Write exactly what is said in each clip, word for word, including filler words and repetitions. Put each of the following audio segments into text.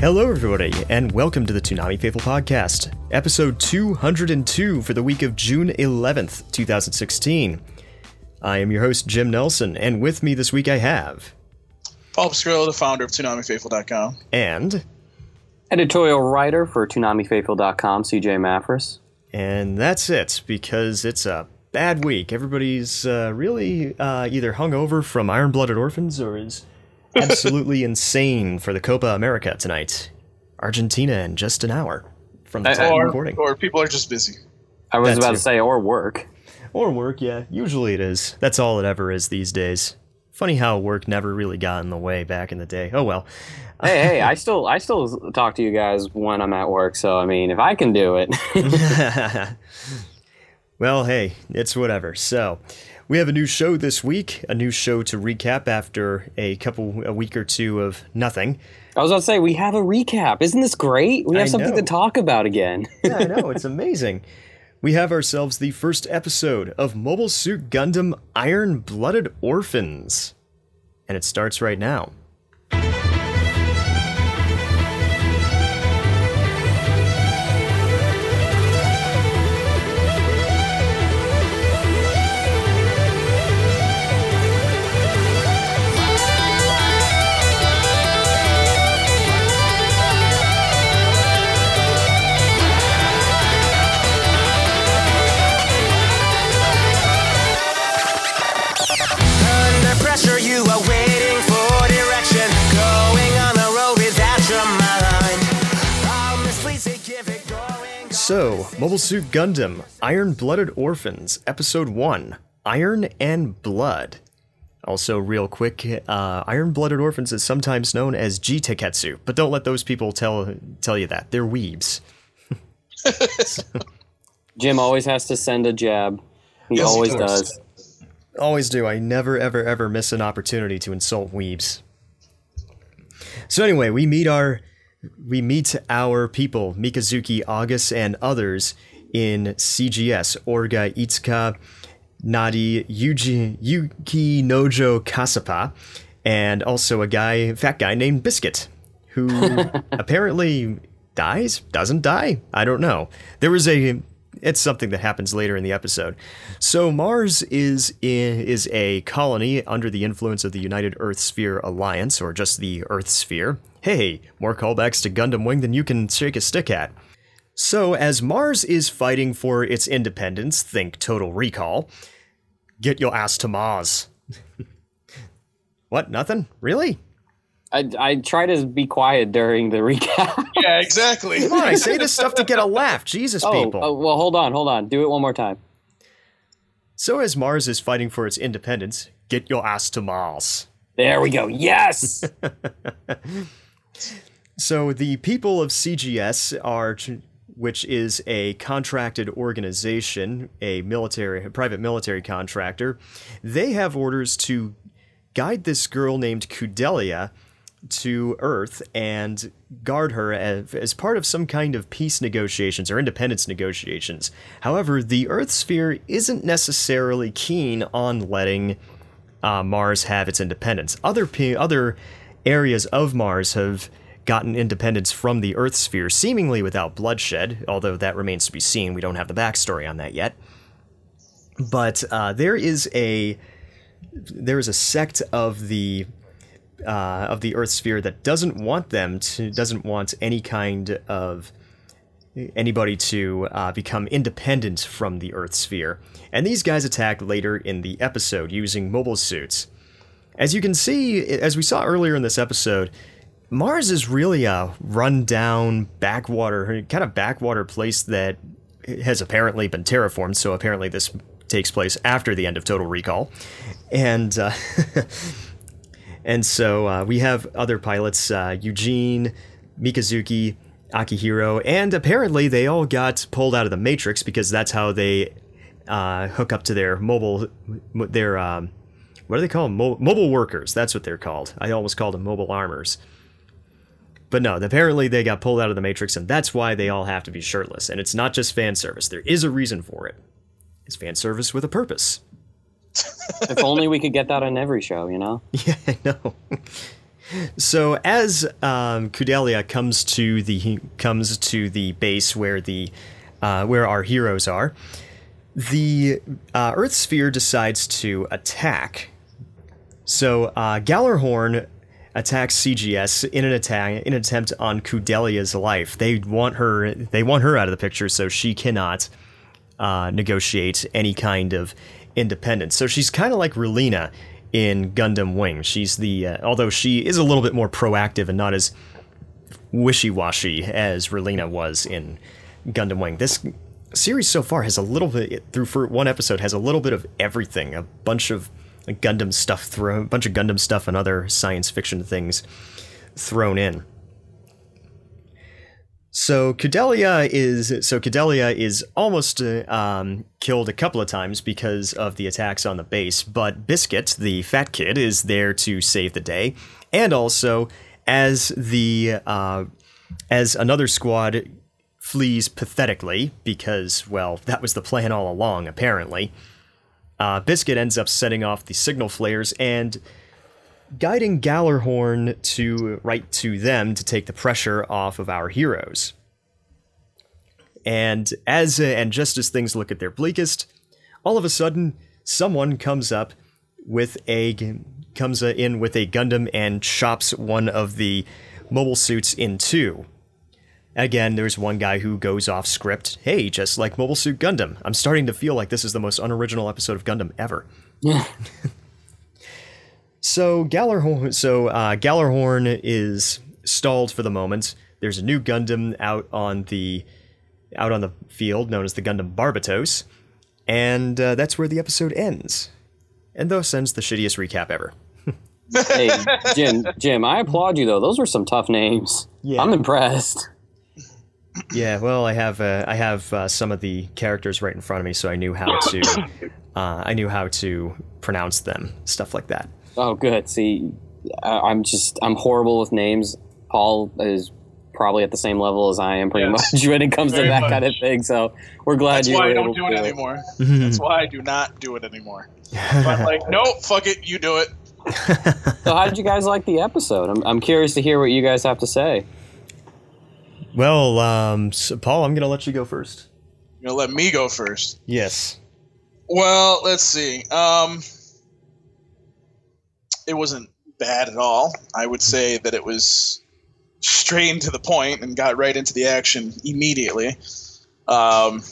Hello everybody, and welcome to the Toonami Faithful Podcast, episode two hundred two for the week of June eleventh, twenty sixteen. I am your host, Jim Nelson, and with me this week I have... Paul Pasquillo, the founder of Tsunami Faithful dot com. And... editorial writer for Tsunami Faithful dot com, C J Maffris. And that's it, because it's a bad week. Everybody's uh, really uh, either hungover from Iron-Blooded Orphans or is... absolutely insane for the Copa America tonight. Argentina in just an hour from the I, time or, of recording. Or people are just busy. I was That's about it. to say, or work. Or work, yeah. Usually it is. That's all it ever is these days. Funny how work never really got in the way back in the day. Oh, well. Hey, hey, I still I still talk to you guys when I'm at work, so, I mean, if I can do it. Well, hey, it's whatever. So... we have a new show this week, a new show to recap after a couple, a week or two of nothing. I was about to say, we have a recap. Isn't this great? We have I something know. to talk about again. Yeah, I know. It's amazing. We have ourselves the first episode of Mobile Suit Gundam Iron-Blooded Orphans. And it starts right now. So, Mobile Suit Gundam, Iron-Blooded Orphans, Episode one, Iron and Blood. Also, real quick, uh, Iron-Blooded Orphans is sometimes known as G-Teketsu, but don't let those people tell tell you that. They're weebs. So. Jim always has to send a jab. He yes, always he does. does. Always do. I never, ever, ever miss an opportunity to insult weebs. So anyway, we meet our... We meet our people, Mikazuki, August, and others in C G S, Orga, Itsuka, Nadi, Yuji, Yuki, Nojo, Kasapa, and also a guy, fat guy named Biscuit, who apparently dies, doesn't die, I don't know. There was a, it's something that happens later in the episode. So Mars is is a colony under the influence of the United Earth Sphere Alliance, or just the Earth Sphere. Hey, more callbacks to Gundam Wing than you can shake a stick at. So, as Mars is fighting for its independence, think Total Recall, get your ass to Mars. What, nothing? Really? I, I try to be quiet during the recap. Yeah, exactly. Come on, I say this stuff to get a laugh. Jesus, oh, people. Oh, well, hold on, hold on. Do it one more time. So, as Mars is fighting for its independence, get your ass to Mars. There we go. Yes! So the people of C G S are, which is a contracted organization, a military, a private military contractor, they have orders to guide this girl named Kudelia to Earth and guard her as, as part of some kind of peace negotiations or independence negotiations. However, the Earth sphere isn't necessarily keen on letting uh, Mars have its independence. Other other areas of Mars have gotten independence from the Earth sphere, seemingly without bloodshed, although that remains to be seen. We don't have the backstory on that yet. But uh, there is a there is a sect of the uh, of the Earth sphere that doesn't want them to doesn't want any kind of anybody to uh, become independent from the Earth sphere. And these guys attack later in the episode using mobile suits. As you can see, as we saw earlier in this episode, Mars is really a run-down, backwater, kind of backwater place that has apparently been terraformed, so apparently this takes place after the end of Total Recall. And uh, and so uh, we have other pilots, uh, Eugene, Mikazuki, Akihiro, and apparently they all got pulled out of the Matrix because that's how they uh, hook up to their mobile, their, um, what do they call them? Mo- mobile workers. That's what they're called. I almost called them mobile armors. But no, apparently they got pulled out of the Matrix, and that's why they all have to be shirtless. And it's not just fan service. There is a reason for it. It's fan service with a purpose. If only we could get that on every show, you know? Yeah, I know. So as um, Kudelia comes to the comes to the base where the uh, where our heroes are, the uh, Earth Sphere decides to attack. So uh, Gjallarhorn attacks C G S in an attack in an attempt on Kudelia's life. They want her. They want her out of the picture, so she cannot uh, negotiate any kind of independence. So she's kind of like Relina in Gundam Wing. She's the uh, although she is a little bit more proactive and not as wishy-washy as Relina was in Gundam Wing. This series so far has a little bit through for one episode has a little bit of everything. A bunch of Gundam stuff thrown, a bunch of Gundam stuff and other science fiction things thrown in. So Kudelia is so Kudelia is almost uh, um, killed a couple of times because of the attacks on the base, but Biscuit, the fat kid, is there to save the day, and also as the uh, as another squad flees pathetically because, well, that was the plan all along, apparently. Uh, Biscuit ends up setting off the signal flares and guiding Gjallarhorn to right to them to take the pressure off of our heroes. And as uh, and just as things look at their bleakest, all of a sudden someone comes up with a comes in with a Gundam and chops one of the mobile suits in two. Again, there's one guy who goes off script. Hey, just like Mobile Suit Gundam. I'm starting to feel like this is the most unoriginal episode of Gundam ever. Yeah. So Gjallarhorn, so uh, Gjallarhorn is stalled for the moment. There's a new Gundam out on the out on the field, known as the Gundam Barbatos, and uh, that's where the episode ends. And thus ends the shittiest recap ever. Hey, Jim, Jim, I applaud you though. Those were some tough names. Yeah. I'm impressed. Yeah, well, I have uh, I have uh, some of the characters right in front of me, so I knew how to uh, I knew how to pronounce them, stuff like that. Oh, good. See, I'm just, I'm horrible with names. Paul is probably at the same level as I am pretty yes. much when it comes Very to that much. kind of thing. So we're glad That's you were able to do it. That's why I don't do it anymore. Mm-hmm. That's why I do not do it anymore. I'm like, no, fuck it, you do it. So how did you guys like the episode? I'm, I'm curious to hear what you guys have to say. Well, um, so Paul, I'm going to let you go first. You're going to let me go first? Yes. Well, let's see. Um... It wasn't bad at all. I would say that it was straight into the point and got right into the action immediately. Um,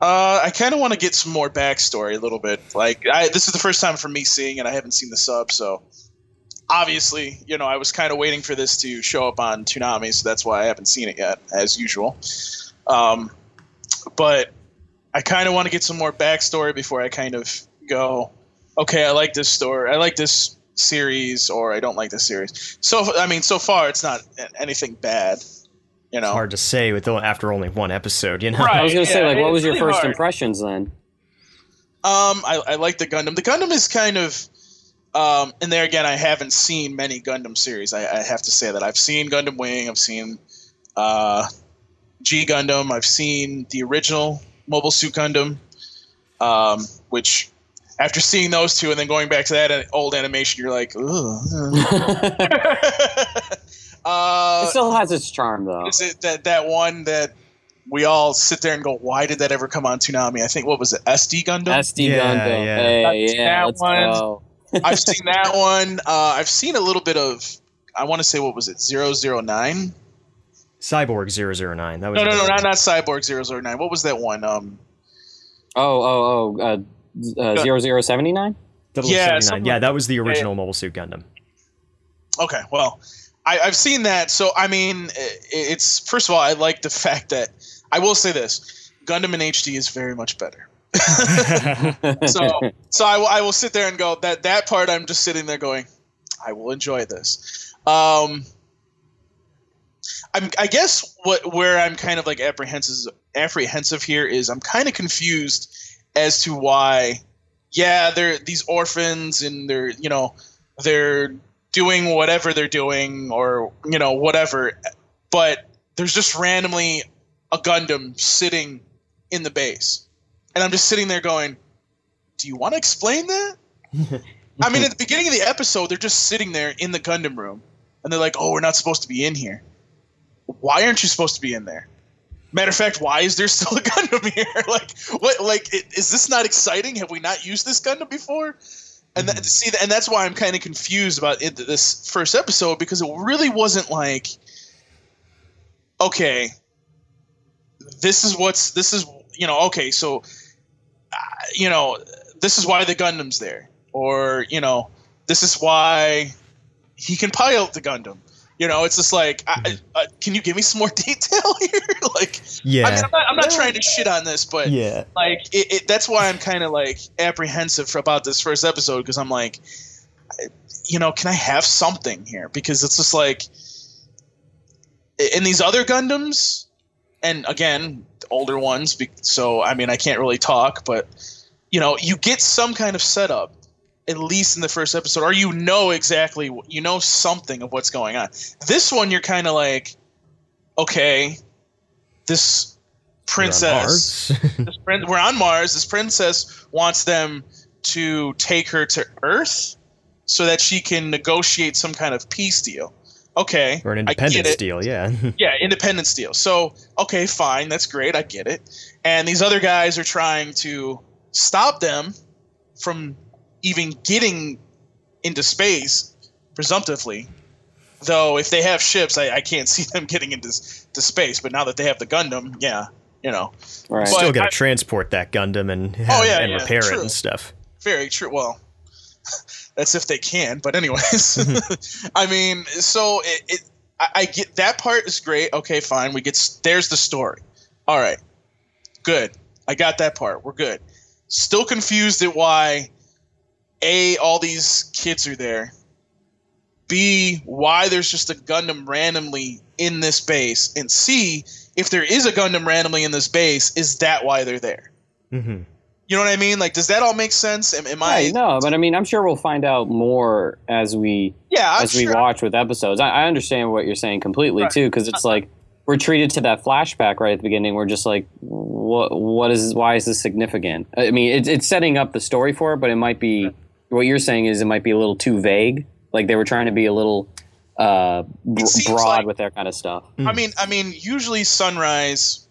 uh, I kind of want to get some more backstory a little bit. Like, I, this is the first time for me seeing it. I haven't seen the sub, so obviously, you know, I was kind of waiting for this to show up on Toonami, so that's why I haven't seen it yet, as usual. Um, but I kind of want to get some more backstory before I kind of go, okay, I like this story, I like this series, or I don't like this series. So, I mean, so far, it's not anything bad, you know. It's hard to say with after only one episode, you know. Right, I was going to yeah, say, like, what was your really first hard. impressions then? Um, I, I like the Gundam. The Gundam is kind of, um, and there again, I haven't seen many Gundam series. I, I have to say that. I've seen Gundam Wing, I've seen uh, G Gundam, I've seen the original Mobile Suit Gundam, um, which... After seeing those two and then going back to that old animation, you're like, ooh. uh, it still has its charm, though. Is it that, that one that we all sit there and go, why did that ever come on Toonami? I think, what was it, S D Gundam? S D yeah, Gundam. Yeah, hey, I've yeah, that one. Go. I've seen that one. Uh, I've seen a little bit of, I want to say, what was it, zero zero nine? Cyborg zero zero nine. That was no, no, no, not, not Cyborg zero zero nine. What was that one? Um, oh, oh, oh, uh, Uh, zero zero seven nine? Yeah, yeah, that was the original yeah. Mobile Suit Gundam. Okay, well, I, I've seen that. So, I mean, it's, first of all, I like the fact that, I will say this, Gundam in H D is very much better. so so I, I will sit there and go, that that part I'm just sitting there going, I will enjoy this. Um, I'm, I guess what where I'm kind of like apprehensive apprehensive here is I'm kind of confused as to why, yeah, they're these orphans and they're, you know, they're doing whatever they're doing or, you know, whatever, but there's just randomly a Gundam sitting in the base. And I'm just sitting there going, do you want to explain that? I mean, at the beginning of the episode, they're just sitting there in the Gundam room. And they're like, oh, we're not supposed to be in here. Why aren't you supposed to be in there? Matter of fact, why is there still a Gundam here? Like, what? Like, it, is this not exciting? Have we not used this Gundam before? And that, see, and that's why I'm kind of confused about it, this first episode, because it really wasn't like, okay, this is what's this is you know okay, so uh, you know this is why the Gundam's there, or you know this is why he can pilot the Gundam. You know, it's just like, I, uh, can you give me some more detail here? Like, yeah. I mean, I'm not, I'm not trying to shit on this, but yeah. like, it, it, that's why I'm kind of like apprehensive about this first episode, because I'm like, you know, can I have something here? Because it's just like, in these other Gundams, and again, older ones, so I mean, I can't really talk, but you know, you get some kind of setup. At least in the first episode, or you know exactly, you know something of what's going on. This one, you're kind of like, okay, this princess, this prin- we're on Mars, this princess wants them to take her to Earth so that she can negotiate some kind of peace deal. Okay. Or an independence deal, yeah. yeah, independence deal. So, okay, fine, that's great, I get it. And these other guys are trying to stop them from even getting into space, presumptively, though if they have ships, I, I can't see them getting into to space. But now that they have the Gundam, yeah, you know, right. Still got to transport that Gundam and have, oh, yeah, and yeah, repair true. it and stuff. Very true. Well, that's if they can. But anyways, I mean, so it, it I, I get that part is great. Okay, fine. We get there's the story. All right, good. I got that part. We're good. Still confused at why. A, all these kids are there. B, why there's just a Gundam randomly in this base. And C, if there is a Gundam randomly in this base, is that why they're there? Mm-hmm. You know what I mean? Like, does that all make sense? Am, am I? No, but I mean, I'm sure we'll find out more as we yeah, as we sure. watch with episodes. I, I understand what you're saying completely, right. too, because it's like we're treated to that flashback right at the beginning. We're just like, what? What is? Why is this significant? I mean, it, it's setting up the story for it, but it might be. Right. What you're saying is it might be a little too vague. Like they were trying to be a little uh, b- broad like, with that kind of stuff. I mean, I mean, usually Sunrise.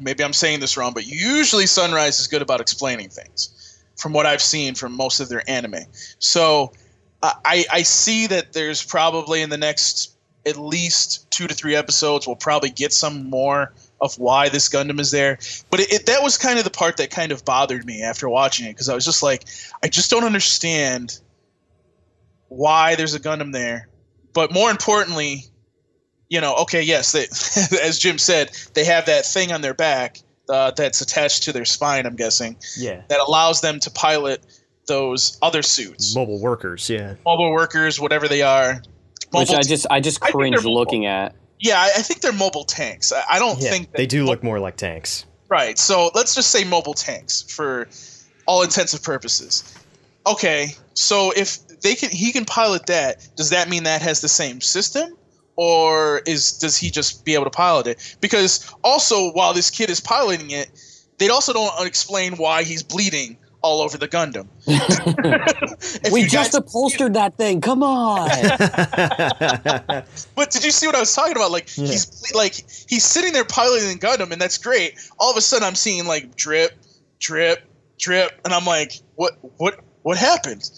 Maybe I'm saying this wrong, but usually Sunrise is good about explaining things, from what I've seen from most of their anime. So uh, I, I see that there's probably in the next at least two to three episodes we'll probably get some more of why this Gundam is there. But it, it, that was kind of the part that kind of bothered me after watching it, because I was just like, I just don't understand why there's a Gundam there. But more importantly, you know, okay, yes, they, as Jim said, they have that thing on their back uh, that's attached to their spine, I'm guessing, yeah, that allows them to pilot those other suits. Mobile workers, yeah. Mobile workers, whatever they are. Mobile Which I just, I just cringe I looking at. Yeah, I think they're mobile tanks. I don't yeah, think... That they do look more like tanks. Right, so let's just say mobile tanks for all intents and purposes. Okay, so if they can, he can pilot that, does that mean that has the same system? Or is does he just be able to pilot it? Because also, while this kid is piloting it, they also don't explain why he's bleeding all over the Gundam. we just guys, upholstered you know, that thing. Come on. But did you see what I was talking about? Like yeah. he's like he's sitting there piloting the Gundam, and that's great. All of a sudden, I'm seeing like drip, drip, drip, and I'm like, what, what, what happened?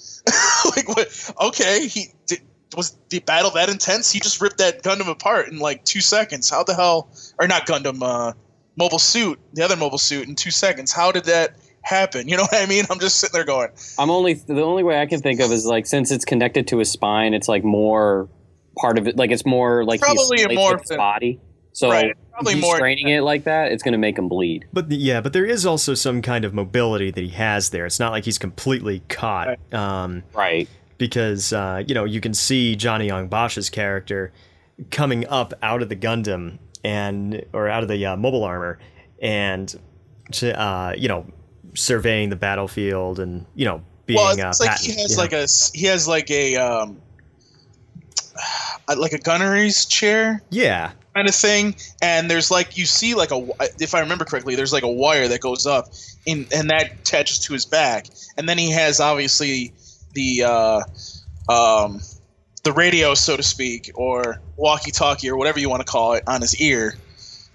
Like what? Okay, he did, was the battle that intense? He just ripped that Gundam apart in like two seconds. How the hell? Or not Gundam? Uh, mobile suit. The other mobile suit in two seconds. How did that happen? You know what I mean? I'm just sitting there going. I'm only the only way I can think of is like since it's connected to his spine, it's like more part of it. Like it's more like probably a more body. So right. Probably he's more straining it like that, it's going to make him bleed. But yeah, but there is also some kind of mobility that he has there. It's not like he's completely caught. Right. Um, right. Because, uh, you know, you can see Johnny Young Bosch's character coming up out of the Gundam and or out of the uh, mobile armor and, uh, you know, surveying the battlefield and, you know, being well, it's uh, like patent, he has like know? a he has like a um, like a gunnery's chair. Yeah. Kind of thing, and there's like you see like a if I remember correctly, there's like a wire that goes up, in and that attaches to his back, and then he has obviously the uh, um, the radio, so to speak, or walkie-talkie or whatever you want to call it, on his ear,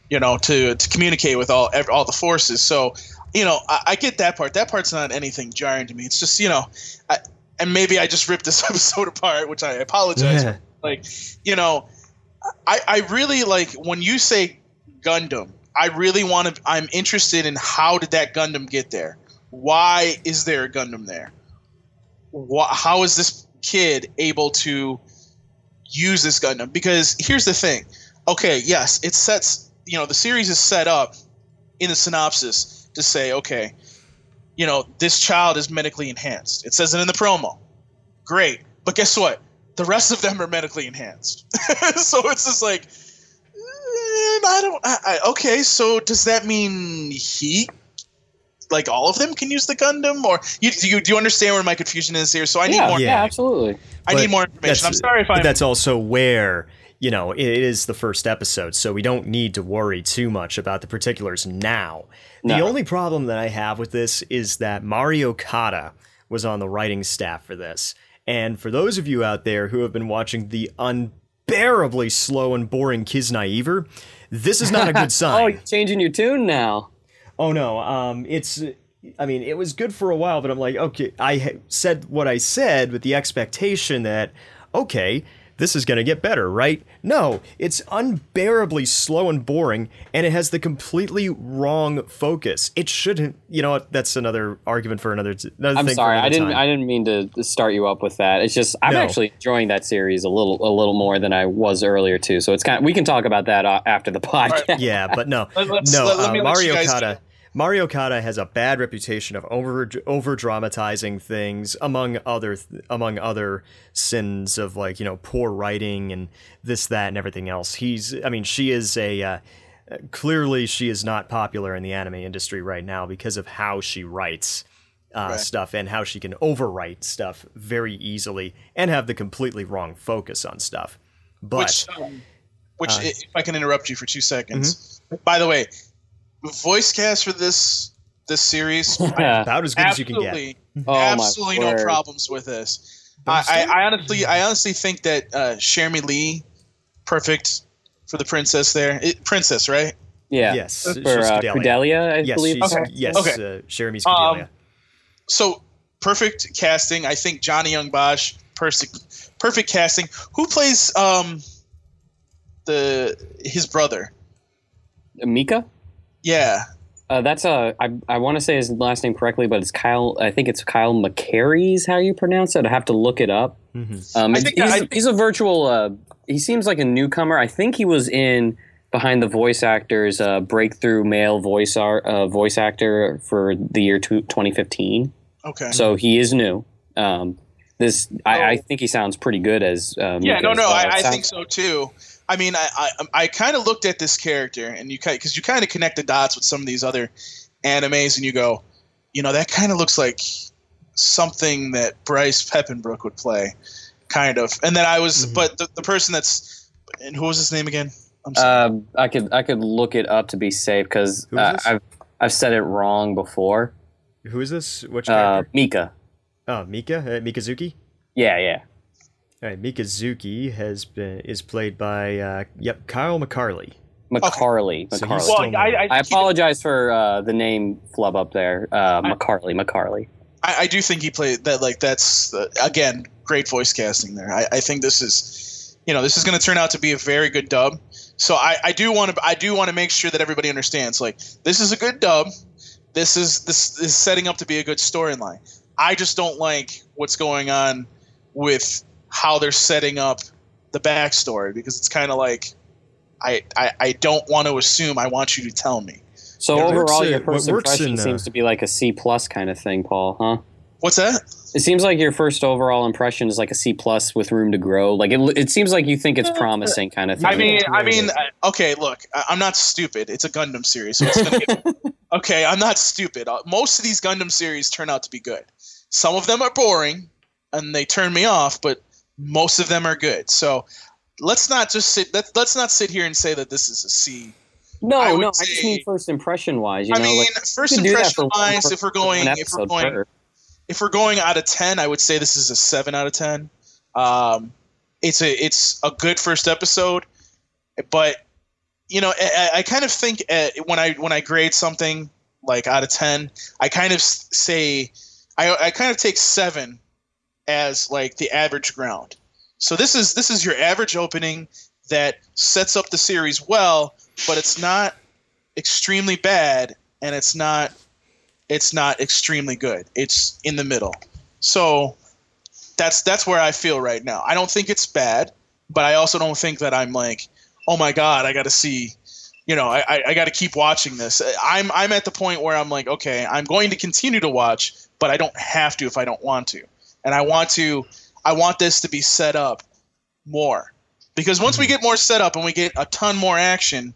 you know, to to communicate with all all the forces. So, you know, I, I get that part. That part's not anything jarring to me. It's just you know, I, and maybe I just ripped this episode apart, which I apologize. Yeah. For. Like, you know. I, I really like when you say Gundam, I really want to I'm interested in how did that Gundam get there? Why is there a Gundam there? Why, how is this kid able to use this Gundam? Because here's the thing. Okay, yes, it sets you know, the series is set up in the synopsis to say, okay, you know, this child is medically enhanced. It says it in the promo. Great. But guess what? The rest of them are medically enhanced. So it's just like, I don't, I, I, okay, so does that mean he, like all of them can use the Gundam? Or you, you, do you understand where my confusion is here? So I need yeah, more. Yeah, absolutely. I but need more information. I'm sorry if I that's also where, you know, it is the first episode, so we don't need to worry too much about the particulars now. No. The only problem that I have with this is that Mario Kata was on the writing staff for this. And for those of you out there who have been watching the unbearably slow and boring Kiznaiver, this is not a good sign. Oh, you're changing your tune now. Oh, no. Um, it's, I mean, it was good for a while, but I'm like, okay, I said what I said with the expectation that, okay, this is going to get better, right? No, it's unbearably slow and boring, and it has the completely wrong focus. It shouldn't, you know what, that's another argument for another, another I'm thing. I'm sorry, I didn't time. I didn't mean to start you up with that. It's just, I'm no. actually enjoying that series a little a little more than I was earlier, too. So it's kind of, we can talk about that after the podcast. Right. Yeah, but no, no, uh, Mario Kata. Mario Kata has a bad reputation of over over dramatizing things, among other th- among other sins of like you know poor writing and this that and everything else. He's I mean she is a uh, clearly she is not popular in the anime industry right now because of how she writes uh, right. stuff and how she can overwrite stuff very easily and have the completely wrong focus on stuff. But which, um, which uh, if I can interrupt you for two seconds, mm-hmm. by the way. Voice cast for this this series yeah. about as good as you can get. Oh, absolutely no word. Problems with this. I, I, I honestly, I honestly think that uh, Jeremy Lee, perfect for the princess there. It, princess, right? Yeah. Yes. Uh, for uh, Kudelia, I yes, believe. Okay. Yes. Okay. Uh, Jeremy's Kudelia. Um, so perfect casting. I think Johnny Young Bosch, perfect, perfect casting. Who plays um the his brother? Mika. Yeah, uh, that's a. I I want to say his last name correctly, but it's Kyle. I think it's Kyle McCary is how you pronounce it. I have to look it up. Mm-hmm. Um, I think he's, I, he's, he's a virtual. Uh, he seems like a newcomer. I think he was in Behind the Voice Actors uh, breakthrough male voice art uh, voice actor for the year twenty fifteen. Okay, so he is new. Um, this oh. I, I think he sounds pretty good as. Um, yeah, no, no, I, I think so too. I mean, I I, I kind of looked at this character, and you because you kind of connect the dots with some of these other animes, and you go, you know, that kind of looks like something that Bryce Peppenbrook would play, kind of. And then I was, mm-hmm. but the, the person that's, and who was his name again? I'm sorry. Um, I could I could look it up to be safe because uh, I've I've said it wrong before. Who is this? Which character? Uh, Mika. Oh, Mika, uh, Mikazuki. Yeah, yeah. All right, Mikazuki has been is played by uh, yep Kyle McCarley. McCarley. Okay. McCarley. So well, I, I, I apologize for uh, the name flub up there. Uh, I, McCarley. McCarley. I, I do think he played that. Like that's uh, again great voice casting there. I, I think this is, you know, this is going to turn out to be a very good dub. So I, I do want to I do want to make sure that everybody understands. Like this is a good dub. This is this, this is setting up to be a good storyline. I just don't like what's going on with. How they're setting up the backstory because it's kind of like I, I, I don't want to assume. I want you to tell me. So yeah, overall, your first impression in, uh, seems to be like a C plus kind of thing, Paul, huh? What's that? It seems like your first overall impression is like a C plus with room to grow. Like it, it seems like you think it's promising kind of thing. I mean, I mean, okay, look, I'm not stupid. It's a Gundam series. So it's gonna get, okay, I'm not stupid. Most of these Gundam series turn out to be good. Some of them are boring and they turn me off, but most of them are good. So let's not just sit. Let's, let's not sit here and say that this is a C. No, I no, say, I just mean first impression wise. You I know, mean, like, first impression wise. If we're going, if we're going, better. if we're going out of ten, I would say this is a seven out of ten. Um, it's a it's a good first episode, but you know, I, I kind of think at, when I when I grade something like out of ten, I kind of say I I kind of take seven as like the average ground. So this is this is your average opening that sets up the series well. But it's not extremely bad, and it's not it's not extremely good. It's in the middle. So that's that's where I feel right now. I don't think it's bad, but I also don't think that I'm like, oh my god, I got to see, you know, I, I, I got to keep watching this. I'm I'm at the point where I'm like, okay, I'm going to continue to watch, but I don't have to if I don't want to, and I want to. I want this to be set up more. Because once we get more setup and we get a ton more action,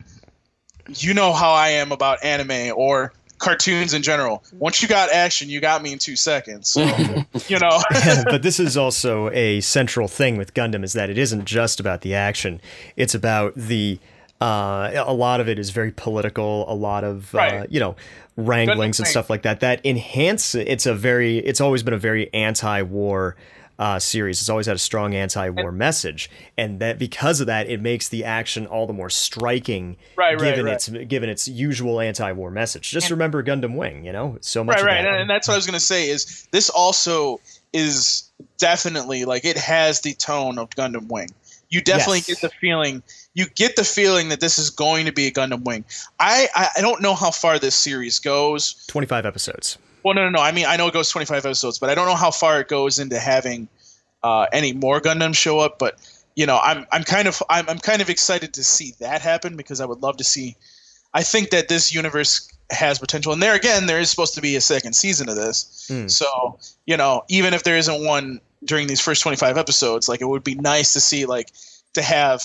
you know how I am about anime or cartoons in general. Once you got action, you got me in two seconds. So, you know. Yeah, but this is also a central thing with Gundam is that it isn't just about the action. It's about the uh, a lot of it is very political. A lot of right. uh, you know wranglings and stuff like that. That enhance. It's a very. It's always been a very anti-war. Uh, series. It's always had a strong anti-war and, message, and that because of that, it makes the action all the more striking. Right, given right, its right. given its usual anti-war message. Just and, remember Gundam Wing, you know, so much. Right, of right, that. And, and that's what I was gonna say. Is this also is definitely like it has the tone of Gundam Wing. You definitely yes. get the feeling. You get the feeling that this is going to be a Gundam Wing. I I, I don't know how far this series goes. twenty-five episodes. Well, no, no, no. I mean, I know it goes twenty-five episodes, but I don't know how far it goes into having uh, any more Gundam show up. But you know, I'm I'm kind of I'm I'm kind of excited to see that happen because I would love to see. I think that this universe has potential, and there again, there is supposed to be a second season of this. Mm. So you know, even if there isn't one during these first twenty-five episodes, like it would be nice to see, like to have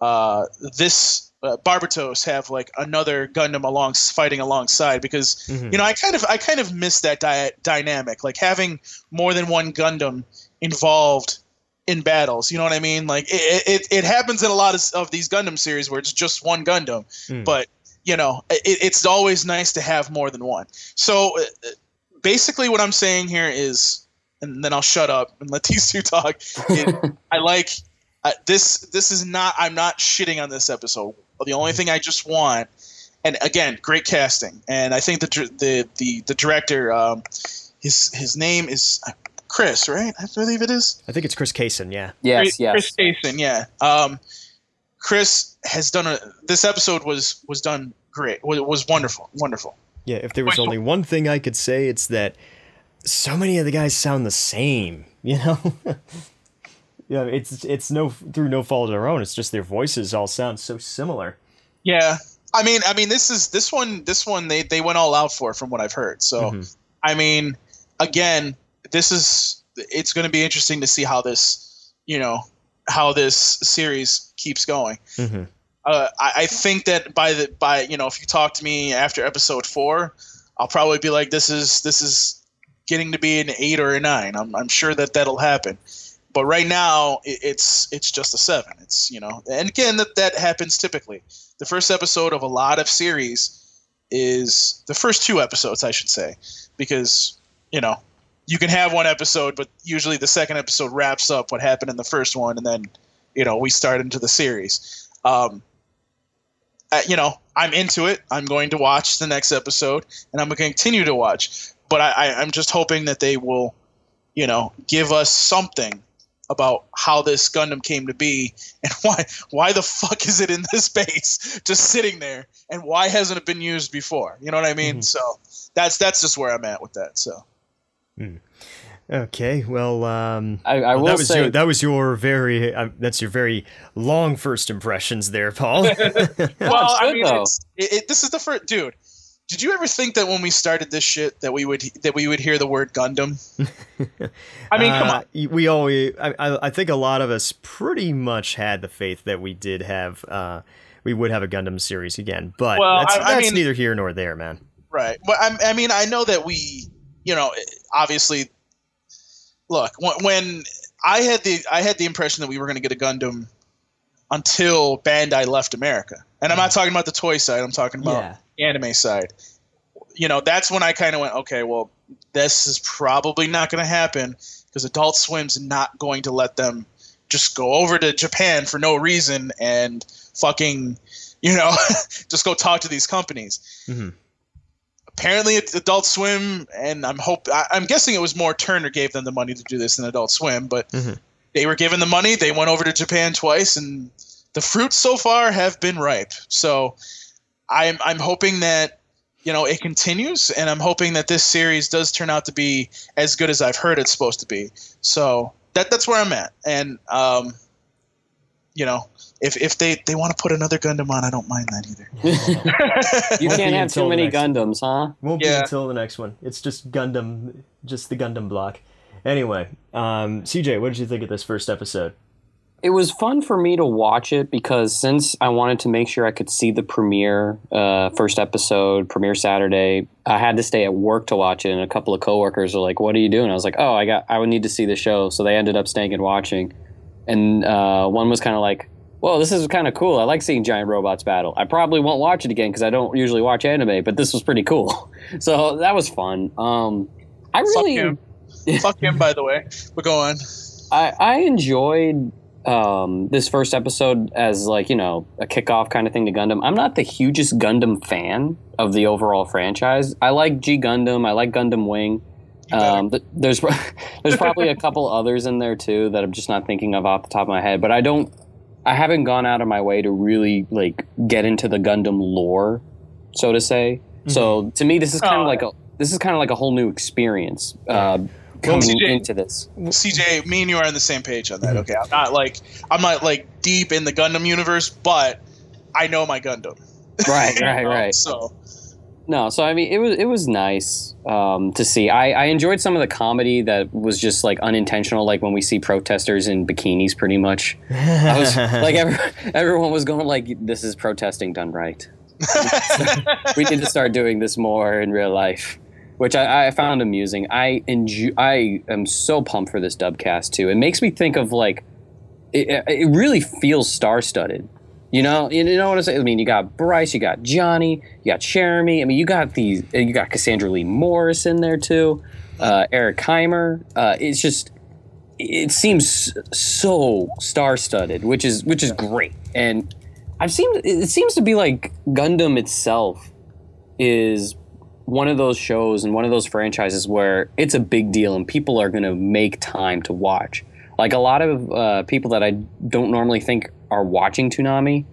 uh, this. Uh, Barbatos have like another Gundam along fighting alongside because mm-hmm. you know I kind of I kind of miss that di- dynamic like having more than one Gundam involved in battles, you know what I mean? Like it it, it happens in a lot of, of these Gundam series where it's just one Gundam, mm. but you know it, it's always nice to have more than one. So uh, basically what I'm saying here is, and then I'll shut up and let these two talk. It, I like uh, this. This is not. I'm not shitting on this episode. The only thing I just want, and again, great casting, and I think the the the, the director, um, his his name is Chris, right? I believe it is. I think it's Chris Kaysen, yeah. Yes, yes. Chris Kaysen, yeah. Um, Chris has done a. This episode was was done great. Was was wonderful, wonderful. Yeah. If there was only one thing I could say, it's that so many of the guys sound the same. You know. Yeah, it's it's no through no fault of their own. It's just their voices all sound so similar. Yeah, I mean, I mean, this is this one. This one they, they went all out for, from what I've heard. So, mm-hmm. I mean, again, this is it's going to be interesting to see how this, you know, how this series keeps going. Mm-hmm. Uh, I, I think that by the by, you know, if you talk to me after episode four, I'll probably be like, this is this is getting to be an eight or a nine. I'm I'm sure that that'll happen. But right now, it's it's just a seven. It's you know, and again, that that happens typically. The first episode of a lot of series is the first two episodes, I should say, because you know, you can have one episode, but usually the second episode wraps up what happened in the first one, and then you know, we start into the series. Um, uh, you know, I'm into it. I'm going to watch the next episode, and I'm going to continue to watch. But I, I, I'm just hoping that they will, you know, give us something about how this Gundam came to be and why why the fuck is it in this base just sitting there, and why hasn't it been used before? You know what I mean? Mm-hmm. So that's that's just where I'm at with that. So mm. Okay, well, um, I, I will that was say your, that was your very uh, that's your very long first impressions there, Paul. well, I mean, it's, it, it, this is the first, dude. Did you ever think that when we started this shit that we would that we would hear the word Gundam? I mean, come uh, on. We always, I, I think a lot of us pretty much had the faith that we did have, uh, we would have a Gundam series again, but well, that's, I, that's I mean, neither here nor there, man. Right. Well, I, I mean, I know that we, you know, obviously. Look, when I had the I had the impression that we were going to get a Gundam until Bandai left America, and I'm not talking about the toy side. I'm talking about yeah. the anime side. You know, that's when I kind of went, okay, well, this is probably not going to happen because Adult Swim's not going to let them just go over to Japan for no reason and fucking, you know, just go talk to these companies. Mm-hmm. Apparently, it's Adult Swim, and I'm hope I, I'm guessing it was more Turner gave them the money to do this than Adult Swim, but mm-hmm. they were given the money. They went over to Japan twice, and the fruits so far have been ripe. So, I'm I'm hoping that you know it continues, and I'm hoping that this series does turn out to be as good as I've heard it's supposed to be. So that that's where I'm at, and um, you know. If if they, they want to put another Gundam on, I don't mind that either. You can't have too many Gundams, huh? Won't be until the next one. It's just Gundam, just the Gundam block. Anyway, um, C J, what did you think of this first episode? It was fun for me to watch it because since I wanted to make sure I could see the premiere, uh, first episode, premiere Saturday, I had to stay at work to watch it, and a couple of coworkers were like, "What are you doing?" I was like, "Oh, I got I would need to see the show," so they ended up staying and watching. And uh, one was kind of like, "Well, this is kind of cool. I like seeing giant robots battle. I probably won't watch it again because I don't usually watch anime, but this was pretty cool." So that was fun. Um, I really Fuck him. Fuck him, by the way. But go on. I, I enjoyed um, this first episode as like, you know, a kickoff kind of thing to Gundam. I'm not the hugest Gundam fan of the overall franchise. I like G Gundam. I like Gundam Wing. Um, but there's there's probably a couple others in there too that I'm just not thinking of off the top of my head. But I don't. I haven't gone out of my way to really, like, get into the Gundam lore, so to say. Mm-hmm. So to me, this is kind of uh, like a this is kind of like a whole new experience uh, coming well, C J, into this. C J, me and you are on the same page on that. Mm-hmm. Okay, I'm not like I'm not like deep in the Gundam universe, but I know my Gundam. Right, right, know? right. So no, so I mean, it was it was nice um, to see. I, I enjoyed some of the comedy that was just like unintentional, like when we see protesters in bikinis, pretty much. I was like, every, everyone was going like, "This is protesting done right. We need to start doing this more in real life," which I, I found amusing. I enjoy. I am so pumped for this dubcast too. It makes me think of like, it, it really feels star-studded. You know, you know what I'm saying? I mean, you got Bryce, you got Johnny, you got Jeremy. I mean, you got these, you got Cassandra Lee Morris in there too, uh, Eric Heimer. Uh, it's just, it seems so star-studded, which is which is great. And I've seen it seems to be like Gundam itself is one of those shows and one of those franchises where it's a big deal and people are going to make time to watch. Like a lot of uh, people that I don't normally think are watching Toonami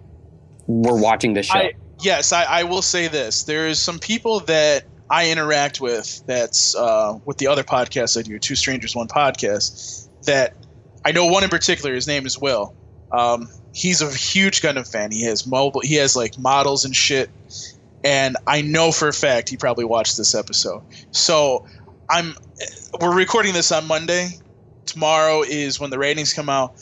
were watching this show. I, yes, I, I will say this. There is some people that I interact with that's uh, with the other podcasts I do, Two Strangers, One Podcast, that I know one in particular. His name is Will. Um, he's a huge Gundam fan. He has mobile. He has like models and shit. And I know for a fact he probably watched this episode. So I'm. We're recording this on Monday. Tomorrow is when the ratings come out.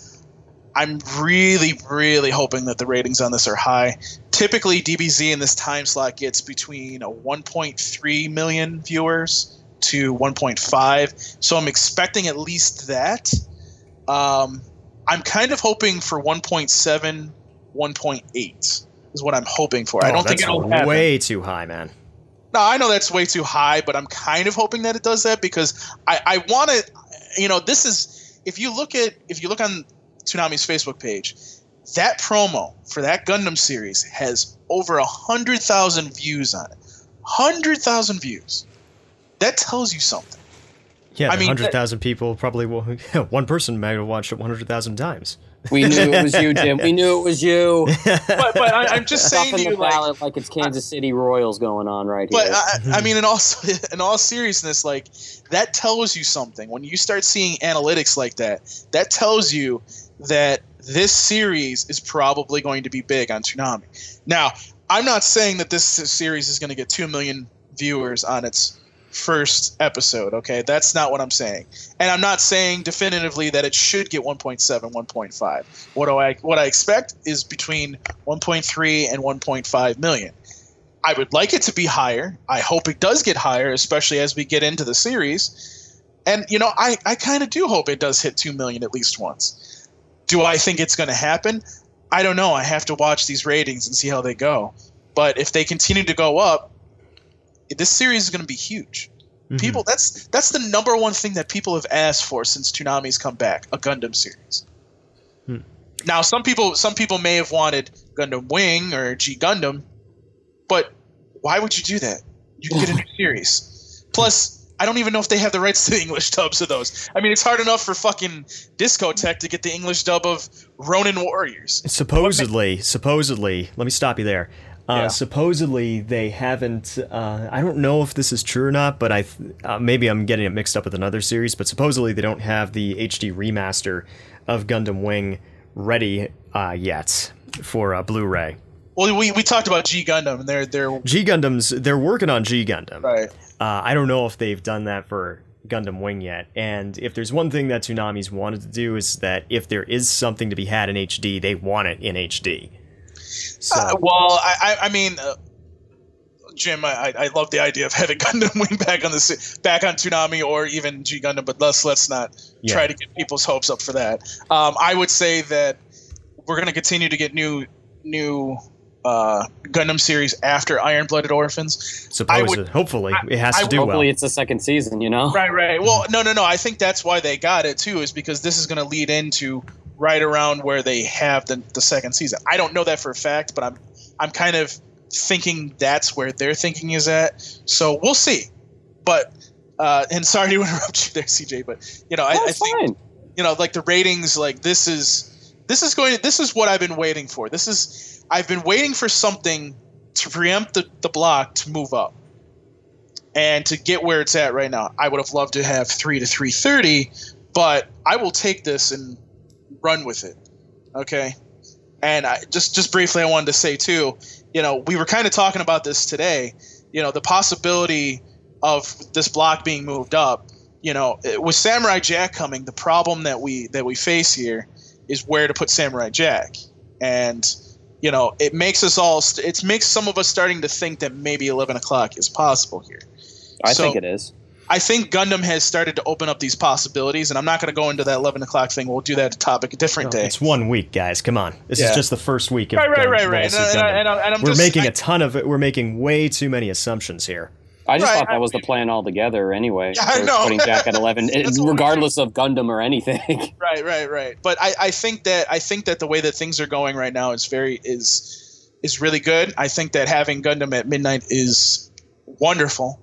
I'm really, really hoping that the ratings on this are high. Typically, D B Z in this time slot gets between a one point three million viewers to one point five. So I'm expecting at least that. Um, I'm kind of hoping for one point seven, one point eight is what I'm hoping for. Oh, I don't think it'll happen. Way too high, man. No, I know that's way too high, but I'm kind of hoping that it does that because I, I want to – you know, this is if you look at if you look on Toonami's Facebook page, that promo for that Gundam series has over a hundred thousand views on it. Hundred thousand views. That tells you something. Yeah, I mean, one hundred thousand people probably will, one person might have watched it one hundred thousand times. We knew it was you, Jim. We knew it was you. But, but I, I'm just saying to you, like, like it's Kansas City Royals going on right but here. But I, I mean, in all in all seriousness, like that tells you something. When you start seeing analytics like that, that tells you that this series is probably going to be big on Toonami. Now, I'm not saying that this series is going to get two million viewers on its first episode, okay? That's not what I'm saying. And I'm not saying definitively that it should get one point seven, one point five. What do I what I expect is between one point three and one point five million. I would like it to be higher. I hope it does get higher, especially as we get into the series. And, you know, I, I kind of do hope it does hit two million at least once. Do I think it's going to happen? I don't know. I have to watch these ratings and see how they go. But if they continue to go up, this series is going to be huge. Mm-hmm. People, that's that's the number one thing that people have asked for since Toonami's come back, a Gundam series. Hmm. Now, some people some people may have wanted Gundam Wing or G Gundam, but why would you do that? You can get a new series. Plus, I don't even know if they have the rights to the English dubs of those. I mean, it's hard enough for fucking Discotech to get the English dub of Ronin Warriors. Supposedly, supposedly. Let me stop you there. Uh, yeah. Supposedly they haven't, uh, I don't know if this is true or not, but I th- uh, maybe I'm getting it mixed up with another series, but supposedly they don't have the H D remaster of Gundam Wing ready uh, yet for uh, Blu-ray. Well, we we talked about G Gundam, and they're, they're... G Gundam's, they're working on G Gundam. Right. Uh, I don't know if they've done that for Gundam Wing yet, and if there's one thing that Toonami's wanted to do is that if there is something to be had in H D, they want it in H D. So. Uh, well, I, I mean, uh, Jim, I, I love the idea of having Gundam Wing back on the back on Toonami or even G Gundam, but let's let's not yeah. try to get people's hopes up for that. Um, I would say that we're going to continue to get new new uh, Gundam series after Iron-Blooded Orphans. Supposedly, I would, hopefully, I, it has I, to do hopefully well. Hopefully, it's the second season. You know, right, right. Well, no, no, no. I think that's why they got it too, is because this is going to lead into right around where they have the, the second season. I don't know that for a fact, but I'm I'm kind of thinking that's where their thinking is at. So we'll see. But uh, and sorry to interrupt you there, C J, but you know, I, I think fine. you know, like the ratings, like this is this is going to, this is what I've been waiting for. This is I've been waiting for something to preempt the, the block to move up and to get where it's at right now. I would have loved to have three to three thirty, but I will take this and run with it, okay? And I, just just briefly, I wanted to say too, you know, we were kind of talking about this today. You know, the possibility of this block being moved up. You know, with Samurai Jack coming, the problem that we that we face here is where to put Samurai Jack, and you know, it makes us all. St- it makes some of us starting to think that maybe eleven o'clock is possible here. I so, think it is. I think Gundam has started to open up these possibilities, and I'm not going to go into that eleven o'clock thing. We'll do that topic a different no, day. It's one week, guys. Come on. This yeah. is just the first week. Of right, right, Gundam, right, right. And, and, and, and I'm we're just, making I, a ton of – we're making way too many assumptions here. I just right, thought that I was mean, the plan altogether anyway. Yeah, I know. Putting Jack at eleven, regardless of Gundam or anything. Right, right, right. But I, I think that I think that the way that things are going right now is very is is really good. I think that having Gundam at midnight is wonderful.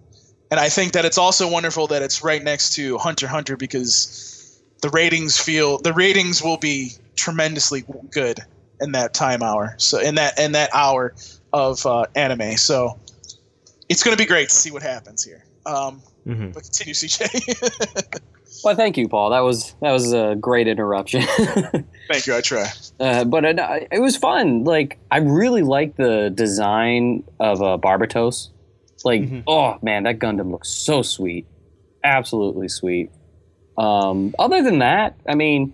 And I think that it's also wonderful that it's right next to Hunter x Hunter, because the ratings feel the ratings will be tremendously good in that time hour. So in that in that hour of uh, anime, so it's going to be great to see what happens here. Um, mm-hmm. But continue, C J. Well, thank you, Paul. That was that was a great interruption. Thank you. I try. Uh, but it, it was fun. Like I really like the design of uh, Barbatos. Like, mm-hmm. oh, man, that Gundam looks so sweet. Absolutely sweet. Um, other than that, I mean,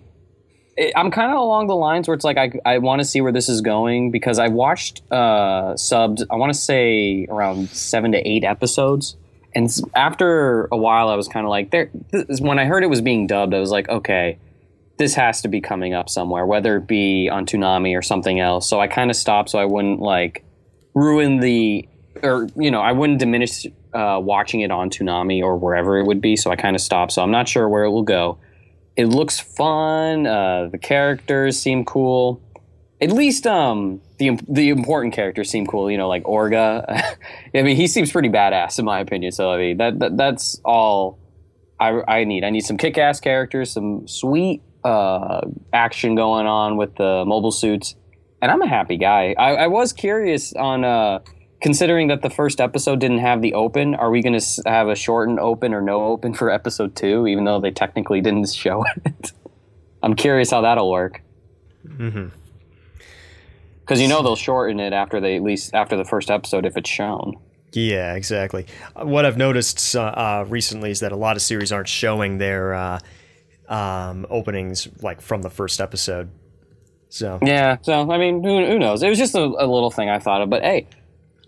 it, I'm kind of along the lines where it's like I, I want to see where this is going, because I watched uh, subbed, I want to say, around seven to eight episodes. And after a while, I was kind of like, there. This, when I heard it was being dubbed, I was like, okay, this has to be coming up somewhere, whether it be on Toonami or something else. So I kind of stopped so I wouldn't, like, ruin the... Or, you know, I wouldn't diminish uh, watching it on Toonami or wherever it would be, so I kind of stopped. So I'm not sure where it will go. It looks fun. Uh, the characters seem cool. At least um, the the important characters seem cool, you know, like Orga. I mean, he seems pretty badass in my opinion. So, I mean, that, that that's all I, I need. I need some kick-ass characters, some sweet uh, action going on with the mobile suits, and I'm a happy guy. I, I was curious on, uh, considering that the first episode didn't have the open, are we going to have a shortened open or no open for episode two, even though they technically didn't show it? I'm curious how that'll work. Mm-hmm. Because you know they'll shorten it after they at least after the first episode if it's shown. Yeah, exactly. What I've noticed uh, uh, recently is that a lot of series aren't showing their uh, um, openings like from the first episode. So yeah, so I mean, who, who knows? It was just a, a little thing I thought of, but hey,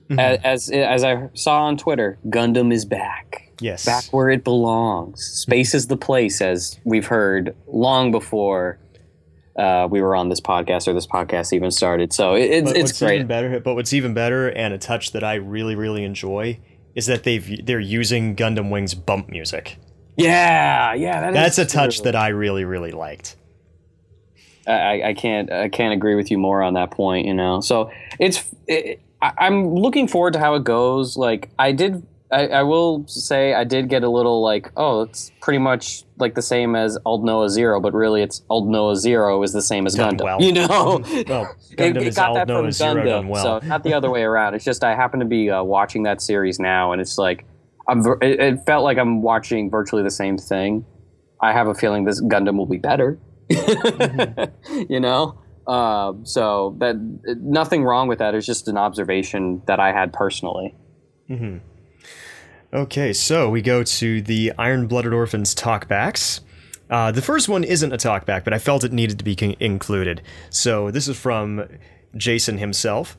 mm-hmm. as, as as I saw on Twitter, Gundam is back. Yes, back where it belongs. Space is the place, as we've heard long before. Uh, we were on this podcast, or this podcast even started, so it, it, it's great. Even better, but what's even better, and a touch that I really, really enjoy, is that they've they're using Gundam Wing's bump music. Yeah, yeah, that that's is a true. touch that I really, really liked. I, I can't, I can't agree with you more on that point. You know, so it's, it, I, I'm looking forward to how it goes. Like I did. I, I will say I did get a little like, oh, it's pretty much like the same as Old Noah Zero, but really it's Old Noah Zero is the same as done Gundam. Well. You know? Well, Gundam it, it is Old Noah Zero done well. So not the other way around. It's just I happen to be uh, watching that series now, and it's like I'm, it, it felt like I'm watching virtually the same thing. I have a feeling this Gundam will be better. Mm-hmm. You know? Uh, so that nothing wrong with that. It's just an observation that I had personally. Mm-hmm. Okay, so we go to the Iron-Blooded Orphans talkbacks. Uh, the first one isn't a talkback, but I felt it needed to be con- included. So this is from Jason himself.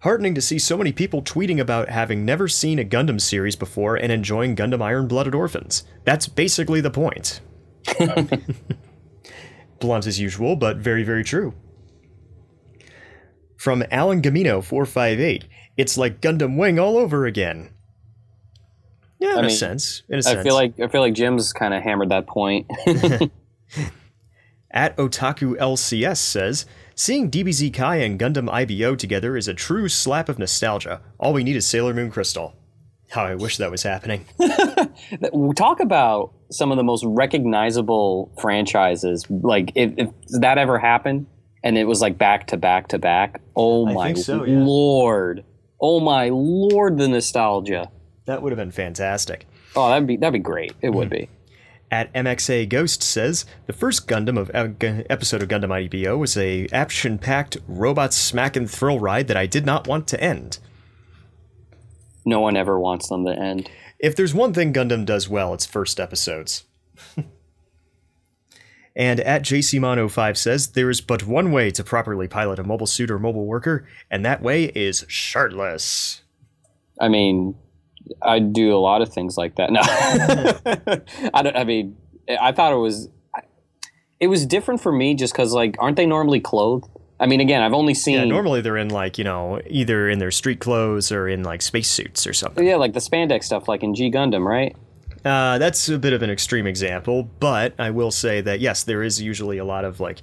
Heartening to see so many people tweeting about having never seen a Gundam series before and enjoying Gundam Iron-Blooded Orphans. That's basically the point. Blunt as usual, but very, very true. From Alan Gamino four five eight, it's like Gundam Wing all over again. Yeah, in I mean, a sense. In a I sense. feel like I feel like Jim's kind of hammered that point. At Otaku L C S says, seeing D B Z Kai and Gundam I B O together is a true slap of nostalgia. All we need is Sailor Moon Crystal. How I wish that was happening. Talk about some of the most recognizable franchises. Like if, if that ever happened, and it was like back to back to back. Oh my I think so, yeah. lord! Oh my lord! The nostalgia. That would have been fantastic. Oh, that'd be that'd be great. It would be. At M X A Ghost says, the first Gundam of uh, g- episode of Gundam I D B O was a action-packed robot smack and thrill ride that I did not want to end. No one ever wants them to end. If there's one thing Gundam does well, it's first episodes. And at J C Mono five says, there is but one way to properly pilot a mobile suit or mobile worker, and that way is shirtless. I mean... I do a lot of things like that. No, I don't. I mean, I thought it was, it was different for me just because, like, aren't they normally clothed? I mean, again, I've only seen. Yeah, normally they're in like you know either in their street clothes or in like spacesuits or something. Yeah, like the spandex stuff, like in G Gundam, right? Uh, that's a bit of an extreme example, but I will say that yes, there is usually a lot of like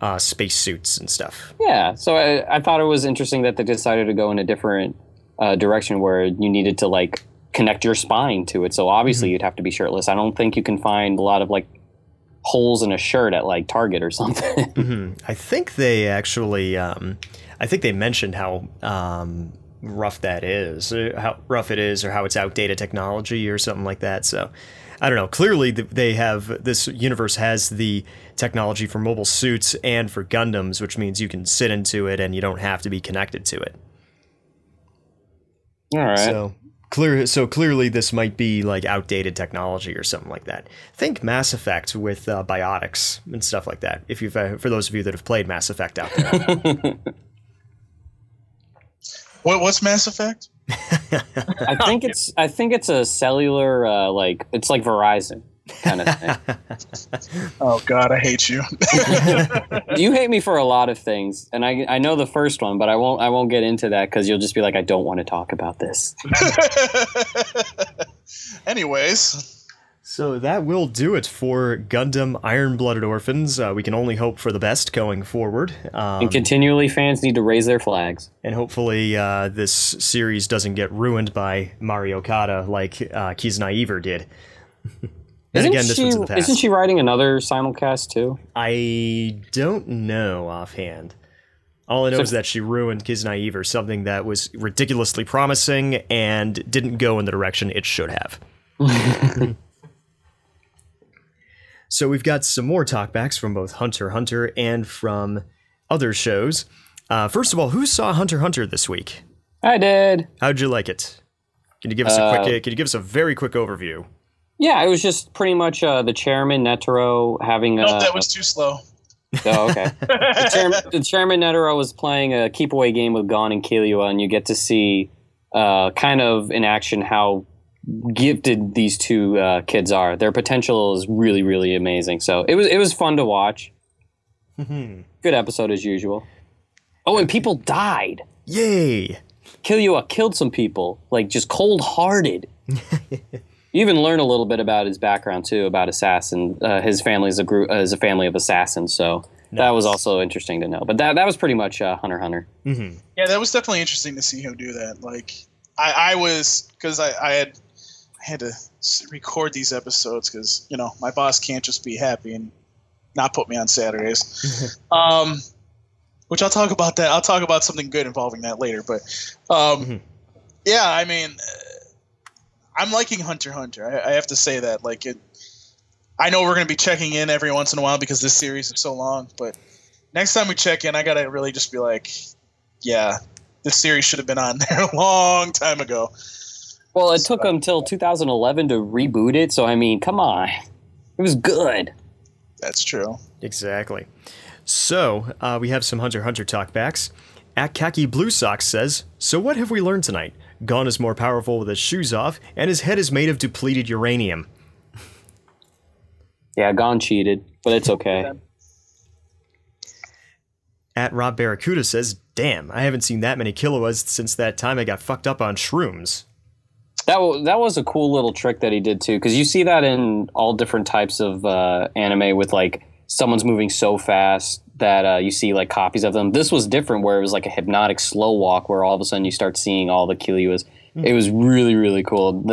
uh, spacesuits and stuff. Yeah, so I, I thought it was interesting that they decided to go in a different. Uh, direction where you needed to like connect your spine to it, so obviously mm-hmm. you'd have to be shirtless. I don't think you can find a lot of like holes in a shirt at like Target or something. Mm-hmm. I think they actually, um, I think they mentioned how um, rough that is, how rough it is, or how it's outdated technology or something like that. So I don't know. Clearly, they have this universe has the technology for mobile suits and for Gundams, which means you can sit into it and you don't have to be connected to it. All right. So clear. So clearly, this might be like outdated technology or something like that. Think Mass Effect with uh, biotics and stuff like that. If you, uh, for those of you that have played Mass Effect out there. What what's Mass Effect? I think it's I think it's a cellular uh, like it's like Verizon kind of thing. Oh God, I hate you. You hate me for a lot of things, and I I know the first one, but I won't I won't get into that because you'll just be like, I don't want to talk about this. Anyways. So that will do it for Gundam Iron-Blooded Orphans. Uh, we can only hope for the best going forward. Um, and continually fans need to raise their flags. And hopefully uh, this series doesn't get ruined by Mario Kata like uh, Kiznaiver did. And isn't again, this she, was in the past. Isn't she writing another simulcast too? I don't know offhand. All I know so, is that she ruined Kids Naive or something that was ridiculously promising and didn't go in the direction it should have. So we've got some more talkbacks from both Hunter x Hunter and from other shows. Uh, first of all, who saw Hunter x Hunter this week? I did. How'd you like it? Can you give us uh, a quick? Can you give us a very quick overview? Yeah, it was just pretty much uh, the chairman Netero having. No, nope, that was too slow. Oh, okay. the, chairman, the chairman Netero was playing a keep away game with Gon and Killua, and you get to see uh, kind of in action how gifted these two uh, kids are. Their potential is really, really amazing. So it was it was fun to watch. Mm-hmm. Good episode as usual. Oh, and people died. Yay! Killua killed some people, like just cold-hearted. You even learn a little bit about his background too, about assassin. Uh, his family is a group, uh, is a family of assassins, so nice. That was also interesting to know. But that that was pretty much uh, Hunter x Hunter. Mm-hmm. Yeah, that was definitely interesting to see him do that. Like I, I was, because I, I had I had to record these episodes because you know my boss can't just be happy and not put me on Saturdays. um, Which I'll talk about that. I'll talk about something good involving that later. But, um, mm-hmm. yeah, I mean, I'm liking Hunter x Hunter. I, I have to say that. Like, it, I know we're going to be checking in every once in a while because this series is so long. But next time we check in, I got to really just be like, yeah, this series should have been on there a long time ago. Well, it so, took them till two thousand eleven to reboot it. So, I mean, come on. It was good. That's true. Exactly. So, uh, we have some Hunter x Hunter talkbacks. At Khaki Blue Sox says, so what have we learned tonight? Gon is more powerful with his shoes off, and his head is made of depleted uranium. Yeah, Gon cheated, but it's okay. At Rob Barracuda says, damn, I haven't seen that many Killuas since that time I got fucked up on shrooms. That, w- that was a cool little trick that he did, too, because you see that in all different types of uh, anime with, like, someone's moving so fast that uh, you see like copies of them. This was different where it was like a hypnotic slow walk where all of a sudden you start seeing all the Killuas. Mm-hmm. It was really, really cool.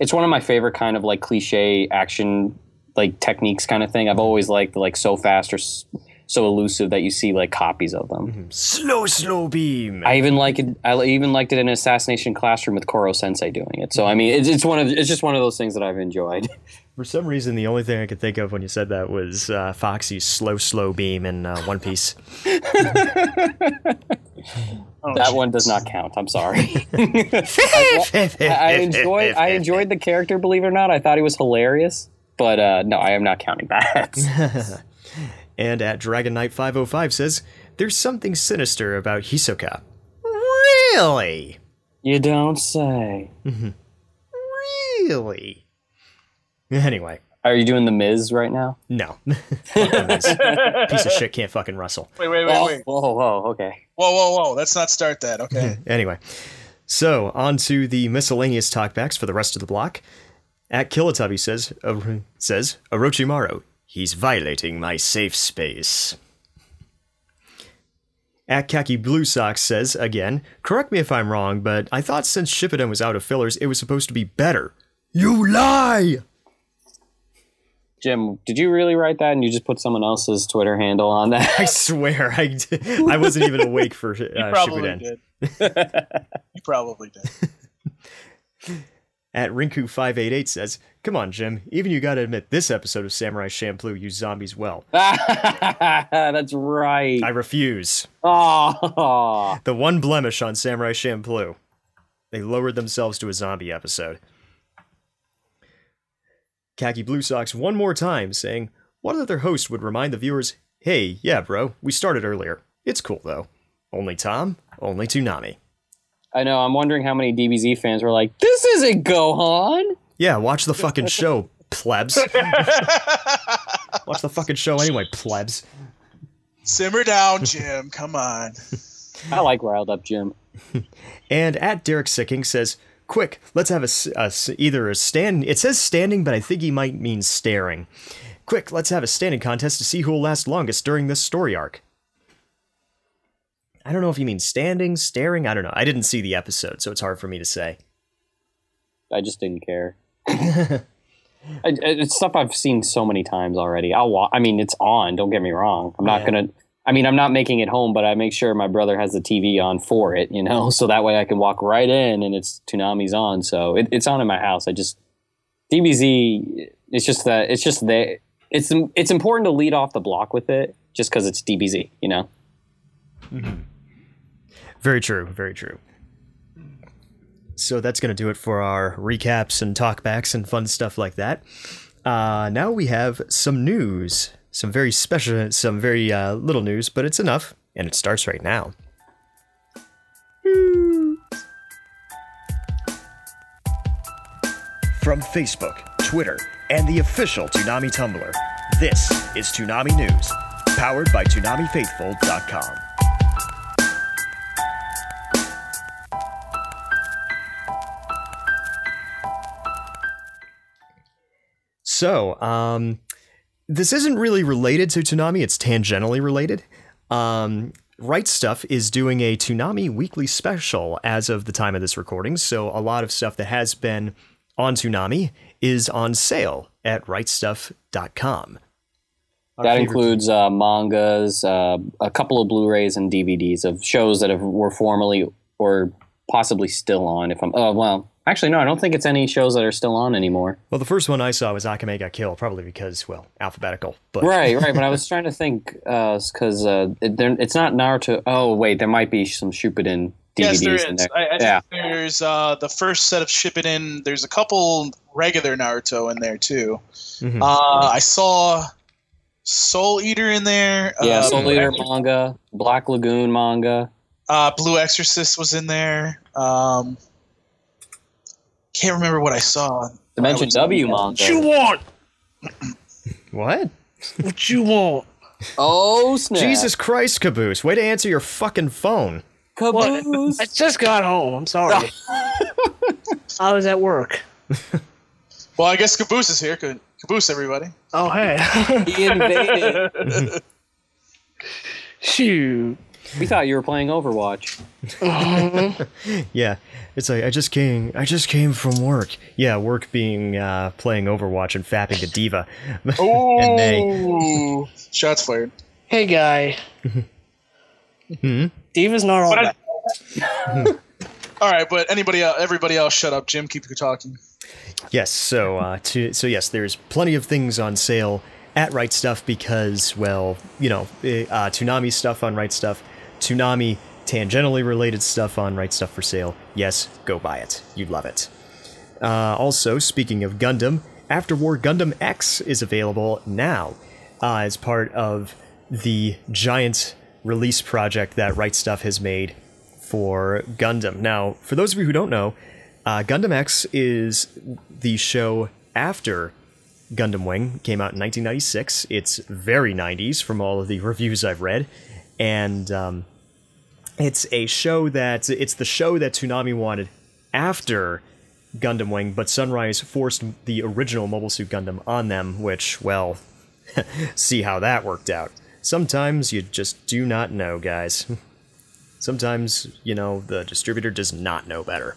It's one of my favorite kind of like cliche action like techniques kind of thing. I've always liked like so fast or so elusive that you see like copies of them. Mm-hmm. Slow, slow beam. I even like it. I even liked it in an Assassination Classroom with Koro Sensei doing it. So, I mean, it's, it's one of it's just one of those things that I've enjoyed. For some reason, the only thing I could think of when you said that was uh, Foxy's slow, slow beam in uh, One Piece. oh, that geez. One does not count. I'm sorry. I, I, enjoyed, I enjoyed the character, believe it or not. I thought he was hilarious. But uh, no, I am not counting that. And at Dragon Knight five oh five says, there's something sinister about Hisoka. Really? You don't say. Mm-hmm. Really? Anyway. Are you doing the Miz right now? No. Piece of shit can't fucking wrestle. Wait, wait, wait, wait. Whoa, whoa, whoa, okay. Whoa, whoa, whoa. Let's not start that, okay? Anyway. So, on to the miscellaneous talkbacks for the rest of the block. At Kilatubby says, uh, says, Orochimaru, he's violating my safe space. At Khaki Blue Sox says, again, correct me if I'm wrong, but I thought since Shippuden was out of fillers, it was supposed to be better. You lie! Jim, did you really write that and you just put someone else's Twitter handle on that? I swear, I, did. I wasn't even awake for uh, you probably Shippuden. Did. You probably did. At Rinku five eighty-eight says, come on, Jim, even you got to admit this episode of Samurai Champloo used zombies well. That's right. I refuse. Oh. The one blemish on Samurai Champloo. They lowered themselves to a zombie episode. Khaki Blue Sox one more time, saying, what other host would remind the viewers, hey, yeah, bro, we started earlier. It's cool, though. Only Tom, only Toonami. I know, I'm wondering how many D B Z fans were like, this isn't Gohan! Yeah, watch the fucking show, plebs. Watch the fucking show anyway, plebs. Simmer down, Jim, come on. I like Riled Up Jim. And at Derek Sicking says, quick, let's have a, a, either a stand... It says standing, but I think he might mean staring. Quick, let's have a standing contest to see who will last longest during this story arc. I don't know if you mean standing, staring, I don't know. I didn't see the episode, so it's hard for me to say. I just didn't care. It's stuff I've seen so many times already. I'll watch. I mean, it's on. Don't get me wrong. I'm not yeah. gonna. I mean, I'm not making it home, but I make sure my brother has the T V on for it, you know, so that way I can walk right in and it's Toonami's on. So it, it's on in my house. I just D B Z. It's just that. It's just that. It's it's important to lead off the block with it, just because it's D B Z, you know. Mm-hmm. Very true. Very true. So that's going to do it for our recaps and talkbacks and fun stuff like that. Uh, now we have some news, some very special, some very uh, little news, but it's enough. And it starts right now. From Facebook, Twitter, and the official Toonami Tumblr, this is Toonami News, powered by Toonami Faithful dot com. So, um, this isn't really related to Toonami, it's tangentially related. Um, Right Stuff is doing a Toonami weekly special as of the time of this recording, so a lot of stuff that has been on Toonami is on sale at right stuff dot com. Our that includes uh, mangas, uh, a couple of Blu-rays and D V Ds of shows that have, were formerly or possibly still on, if I'm, oh, well... Actually, no, I don't think it's any shows that are still on anymore. Well, the first one I saw was Akame Ga Kill, probably because, well, alphabetical. But. Right, right, but I was trying to think, because uh, uh, it, it's not Naruto. Oh, wait, there might be some Shippuden D V Ds yes, there in there. I, I yeah. think there's uh, the first set of Shippuden. There's a couple regular Naruto in there, too. Mm-hmm. Uh, I saw Soul Eater in there. Yeah, uh, Soul Eater manga, Black Lagoon manga. Uh, Blue Exorcist was in there. Um... Can't remember what I saw. Dimension W manga. What you want? What? What you want? Oh, snap. Jesus Christ, Caboose. Way to answer your fucking phone. Caboose. What? I just got home. I'm sorry. I was at work. Well, I guess Caboose is here. Caboose, everybody. Oh, hey. He invaded. Shoot. We thought you were playing Overwatch. Mm-hmm. Yeah, it's like I just came. I just came from work. Yeah, work being uh, playing Overwatch and fapping to D.Va. Oh, they... shots fired. Hey, guy. Hmm? D.Va's not all but that. I... all right, but anybody, else, everybody else, shut up. Jim, keep talking. Yes. So, uh, to, so yes, there's plenty of things on sale at Right Stuff because, well, you know, uh, Toonami stuff on Right Stuff. Toonami tangentially related stuff on Right Stuff for sale. Yes, go buy it. You'd love it. Uh, also, speaking of Gundam, After War Gundam X is available now uh, as part of the giant release project that Right Stuff has made for Gundam. Now, for those of you who don't know, uh, Gundam X is the show after Gundam Wing. Came out in nineteen ninety-six. It's very nineties from all of the reviews I've read. And um, it's a show that it's the show that Toonami wanted after Gundam Wing, but Sunrise forced the original Mobile Suit Gundam on them, which, well, see how that worked out. Sometimes you just do not know, guys. Sometimes, you know, the distributor does not know better.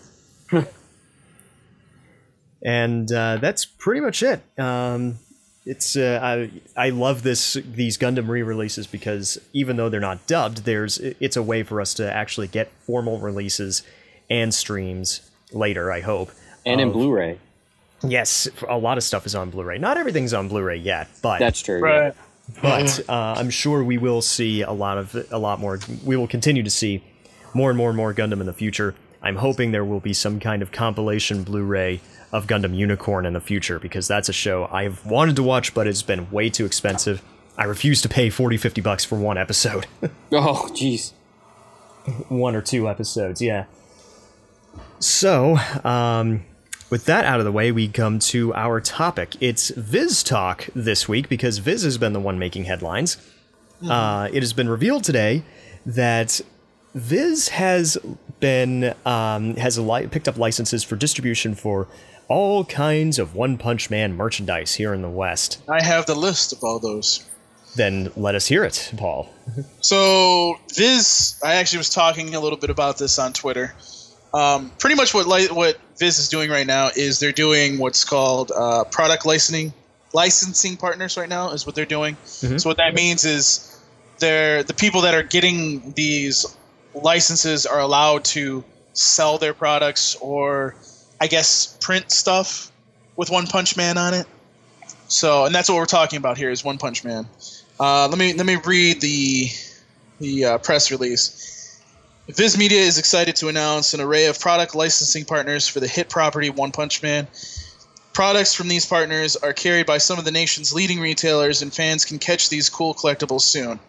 And uh, that's pretty much it. Um, It's uh, I I love this these Gundam re-releases because even though they're not dubbed, there's it's a way for us to actually get formal releases and streams later. I hope and um, in Blu-ray. Yes, a lot of stuff is on Blu-ray. Not everything's on Blu-ray yet, but that's true. Right. Yeah. But uh, I'm sure we will see a lot of a lot more. We will continue to see more and more and more Gundam in the future. I'm hoping there will be some kind of compilation Blu-ray of Gundam Unicorn in the future, because that's a show I've wanted to watch, but it's been way too expensive. I refuse to pay forty, fifty bucks for one episode. Oh, jeez. One or two episodes, yeah. So, um, with that out of the way, we come to our topic. It's Viz Talk this week, because Viz has been the one making headlines. Mm-hmm. Uh, it has been revealed today that Viz has been, um, has li- picked up licenses for distribution for all kinds of One Punch Man merchandise here in the West. I have the list of all those. Then let us hear it, Paul. So, Viz, I actually was talking a little bit about this on Twitter. Um, pretty much what li- what Viz is doing right now is they're doing what's called uh, product licensing licensing partners right now is what they're doing. Mm-hmm. So what that means is they're the people that are getting these licenses are allowed to sell their products or, I guess, print stuff with One Punch Man on it. So, and that's what we're talking about here is One Punch Man. Uh, let me let me read the the uh, press release. Viz Media is excited to announce an array of product licensing partners for the hit property One Punch Man. Products from these partners are carried by some of the nation's leading retailers, and fans can catch these cool collectibles soon.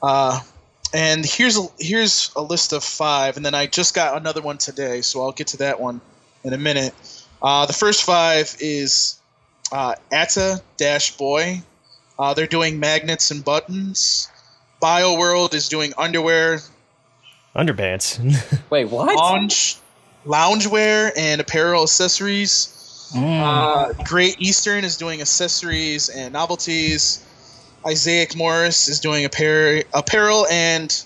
Uh, and here's a, here's a list of five, and then I just got another one today, so I'll get to that one in a minute. Uh, the first five is uh, Atta-Boy. Uh, they're doing magnets and buttons. BioWorld is doing underwear. Underpants. Wait, what? Lounge, loungewear and apparel accessories. Mm. Uh, Great Eastern is doing accessories and novelties. Isaac Morris is doing apparel, apparel and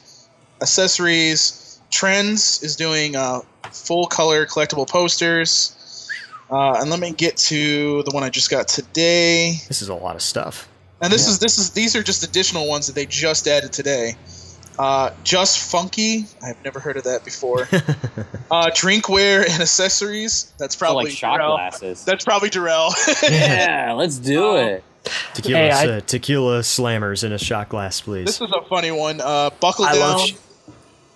accessories. Trends is doing uh, full-color collectible posters. Uh, and let me get to the one I just got today. This is a lot of stuff. And this yeah. is this is these are just additional ones that they just added today. Uh, Just Funky. I've never heard of that before. uh, drinkware and accessories. That's probably so like shot Durrell. Glasses. That's probably Durrell. Yeah, let's do um, it. Tequila, hey, I, uh, tequila slammers in a shot glass, please. This is a funny one. Uh, buckle I down. Sh-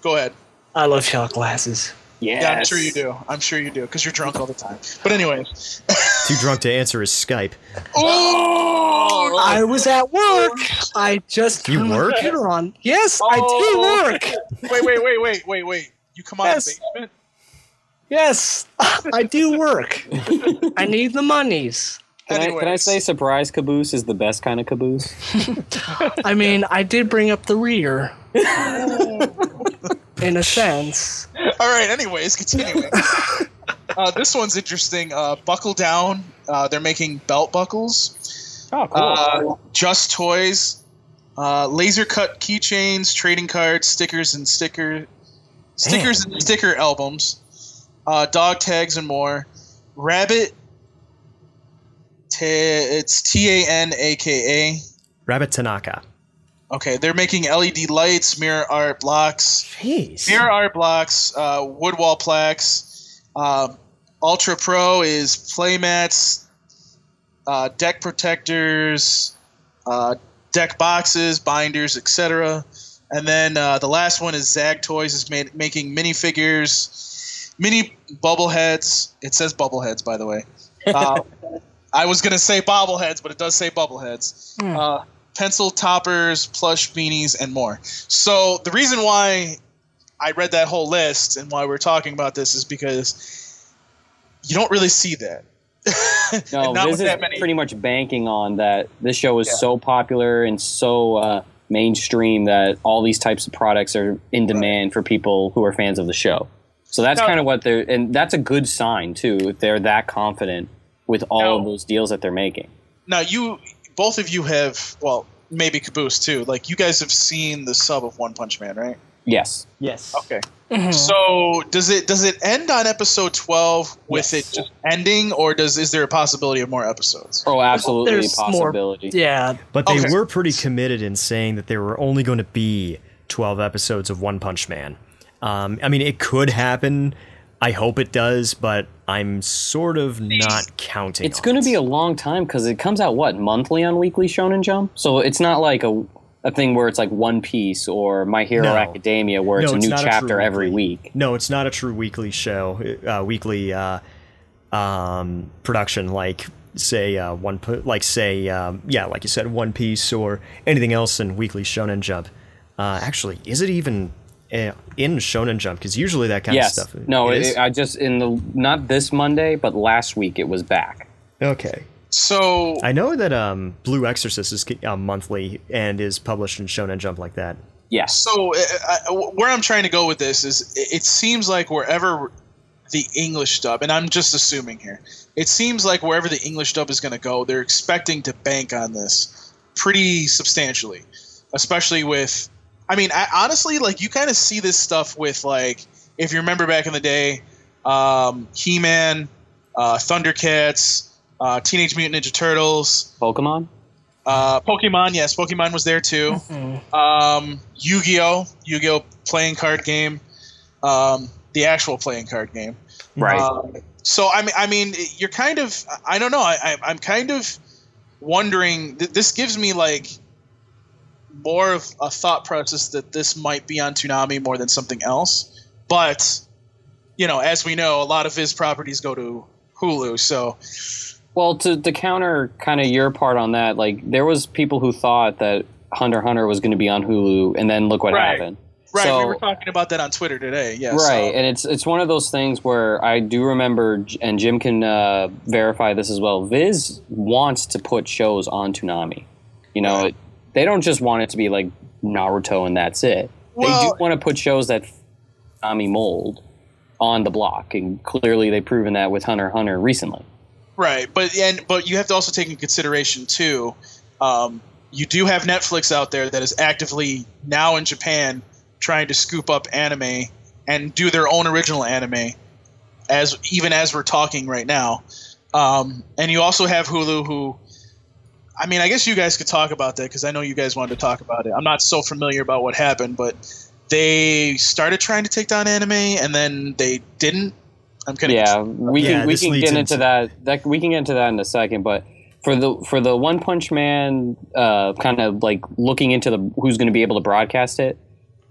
Go ahead. I love shot glasses. Yes. Yeah, I'm sure you do. I'm sure you do because you're drunk all the time. But anyways, too drunk to answer his Skype. Oh, I was at work. I just you work? Computer on. Yes, oh. I do work. Wait, wait, wait, wait, wait, wait. You come out yes. of the basement? Yes, I do work. I need the monies. Can I, can I say surprise caboose is the best kind of caboose? I mean, I did bring up the rear. In a sense. All right, anyways, continuing. uh, this one's interesting. Uh, buckle down. Uh, they're making belt buckles. Oh, cool. Uh, Just Toys. Uh, laser cut keychains, trading cards, stickers and sticker stickers Damn. and sticker albums. Uh, dog tags and more. Rabbit. T- it's T A N A K A. Rabbit Tanaka. Okay, they're making L E D lights, mirror art blocks, Jeez. mirror art blocks, uh, wood wall plaques. Uh, Ultra Pro is play mats, uh, deck protectors, uh, deck boxes, binders, et cetera. And then uh, the last one is Zag Toys is made, making minifigures, mini bubbleheads. It says bubbleheads, by the way. Uh, I was going to say bobbleheads, but it does say bubbleheads. Mm. Uh, pencil toppers, plush beanies, and more. So the reason why I read that whole list and why we're talking about this is because you don't really see that. No, this is that many. Pretty much banking on that. This show is yeah. so popular and so uh, mainstream that all these types of products are in demand right. for people who are fans of the show. So that's no. kind of what they're – and that's a good sign too if they're that confident with all no. of those deals that they're making. Now you – both of you have, well, maybe Caboose too. Like, you guys have seen the sub of One Punch Man, right? Yes. Yes. Okay. Mm-hmm. So, does it does it end on episode twelve with yes. it just ending, or does is there a possibility of more episodes? Oh, absolutely, there's a possibility. More, yeah. But they okay. were pretty committed in saying that there were only going to be twelve episodes of One Punch Man. Um, I mean, it could happen. I hope it does, but I'm sort of not counting. It's going to be a long time because it comes out, what, monthly on Weekly Shonen Jump? So it's not like a a thing where it's like One Piece or My Hero no. Academia where no, it's a it's new chapter a every week. No, it's not a true weekly show, uh, weekly uh, um, production like, say, uh, one like say um, yeah, like you said, One Piece or anything else in Weekly Shonen Jump. Uh, actually, is it even... in Shonen Jump, because usually that kind yes. of stuff. No, it it, I just in the not this Monday, but last week it was back. Okay, so I know that um, Blue Exorcist is uh, monthly and is published in Shonen Jump like that. Yeah. So uh, I, where I'm trying to go with this is, it seems like wherever the English dub, and I'm just assuming here, it seems like wherever the English dub is going to go, they're expecting to bank on this pretty substantially, especially with. I mean, I, honestly, like, you kind of see this stuff with, like, if you remember back in the day, um, He-Man, uh, Thundercats, uh, Teenage Mutant Ninja Turtles. Pokemon? Uh, Pokemon, yes. Pokemon was there too. Mm-hmm. Um, Yu-Gi-Oh! Yu-Gi-Oh! Playing card game. Um, the actual playing card game. Right. Um, so, I mean, I mean, you're kind of – I don't know. I, I, I'm kind of wondering th- – this gives me like more of a thought process that this might be on Toonami more than something else. But, you know, as we know, a lot of his properties go to Hulu. So – Well, to, to counter kind of your part on that, like there was people who thought that Hunter x Hunter was going to be on Hulu, and then look what right. happened. Right, so, we were talking about that on Twitter today. Yeah, right, so. And it's it's one of those things where I do remember, and Jim can uh, verify this as well, Viz wants to put shows on Toonami. You know, right. They don't just want it to be like Naruto and that's it. Well, they do want to put shows that Toonami mold on the block, and clearly they've proven that with Hunter x Hunter recently. Right, but and but you have to also take into consideration, too, um, you do have Netflix out there that is actively now in Japan trying to scoop up anime and do their own original anime, as even as we're talking right now. Um, and you also have Hulu, who, I mean, I guess you guys could talk about that, because I know you guys wanted to talk about it. I'm not so familiar about what happened, but they started trying to take down anime, and then they didn't. I'm kind of yeah. We can yeah, we can get into, into that. That we can get into that in a second, but. For the for the One Punch Man, uh, kind of like looking into the who's going to be able to broadcast it.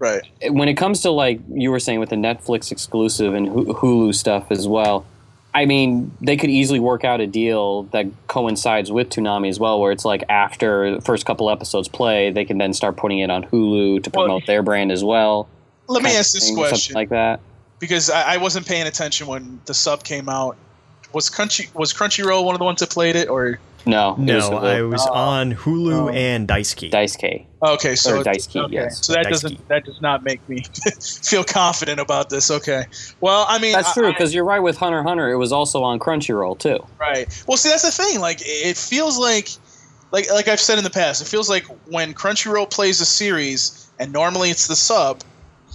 Right. When it comes to, like you were saying, with the Netflix exclusive and Hulu stuff as well, I mean, they could easily work out a deal that coincides with Toonami as well, where it's like after the first couple episodes play, they can then start putting it on Hulu to promote well, their brand as well. Let me ask this thing, question, like that, because I, I wasn't paying attention when the sub came out. Was Crunchy was Crunchyroll one of the ones that played it, or? No, no, was I was uh, on Hulu uh, and Daisuke. Daisuke. Okay, so or Daisuke, okay. Yes. So that Daisuke. doesn't that does not make me feel confident about this. Okay, well, I mean that's true, because you're right with Hunter x Hunter. It was also on Crunchyroll too. Right. Well, see, that's the thing. Like, it feels like, like, like I've said in the past, it feels like when Crunchyroll plays a series, and normally it's the sub,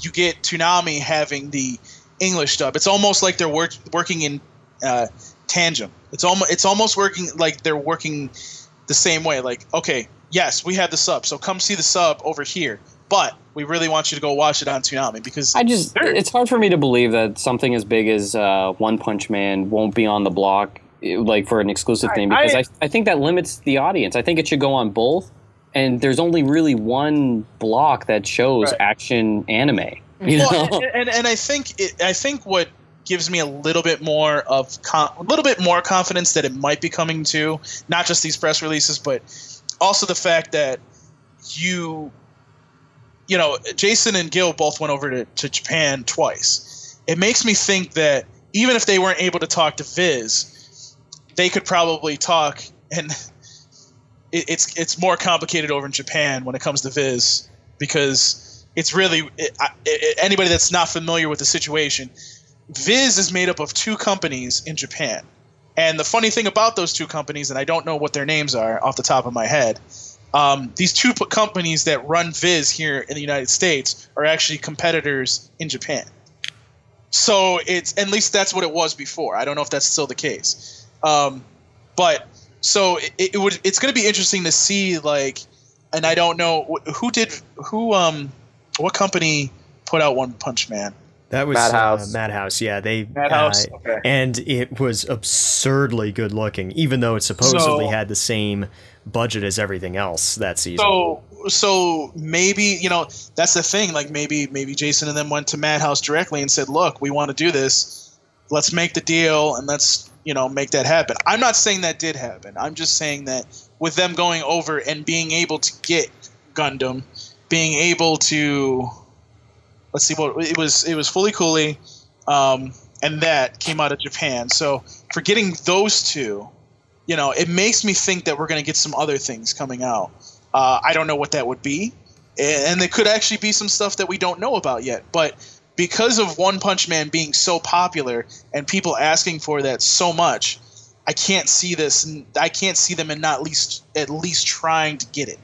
you get Toonami having the English dub. It's almost like they're work, working in. Uh, tangent. It's almost it's almost working like they're working the same way. Like, okay, yes, we have the sub, so come see the sub over here. But we really want you to go watch it on Toonami, because I just it's hard for me to believe that something as big as uh, One Punch Man won't be on the block like for an exclusive I, thing because I, I I think that limits the audience. I think it should go on both, and there's only really one block that shows right. action anime. You well, know? And, and and I think it, I think what. gives me a little bit more of con- a little bit more confidence that it might be coming to not just these press releases, but also the fact that you, you know, Jason and Gil both went over to, to Japan twice. It makes me think that even if they weren't able to talk to Viz, they could probably talk, and it, it's it's more complicated over in Japan when it comes to Viz, because it's really it, it, anybody that's not familiar with the situation. Viz is made up of two companies in Japan. And the funny thing about those two companies, and I don't know what their names are off the top of my head, um, these two p- companies that run Viz here in the United States are actually competitors in Japan. So it's – at least that's what it was before. I don't know if that's still the case. Um, but so it, it would. it's going to be interesting to see, like – and I don't know who did – who um, what company put out One Punch Man? That was Madhouse. Uh, Madhouse, yeah. They, Madhouse, uh, okay. And it was absurdly good looking, even though it supposedly so, had the same budget as everything else that season. So, so maybe, you know, that's the thing. Like maybe maybe Jason and them went to Madhouse directly and said, look, we want to do this. Let's make the deal and let's, you know, make that happen. I'm not saying that did happen. I'm just saying that with them going over and being able to get Gundam, being able to... Let's see what well, it was. It was Fully Cooley, um, and that came out of Japan. So for getting those two, you know, it makes me think that we're going to get some other things coming out. Uh, I don't know what that would be, and it could actually be some stuff that we don't know about yet. But because of One Punch Man being so popular and people asking for that so much, I can't see this. I can't see them in not least at least trying to get it.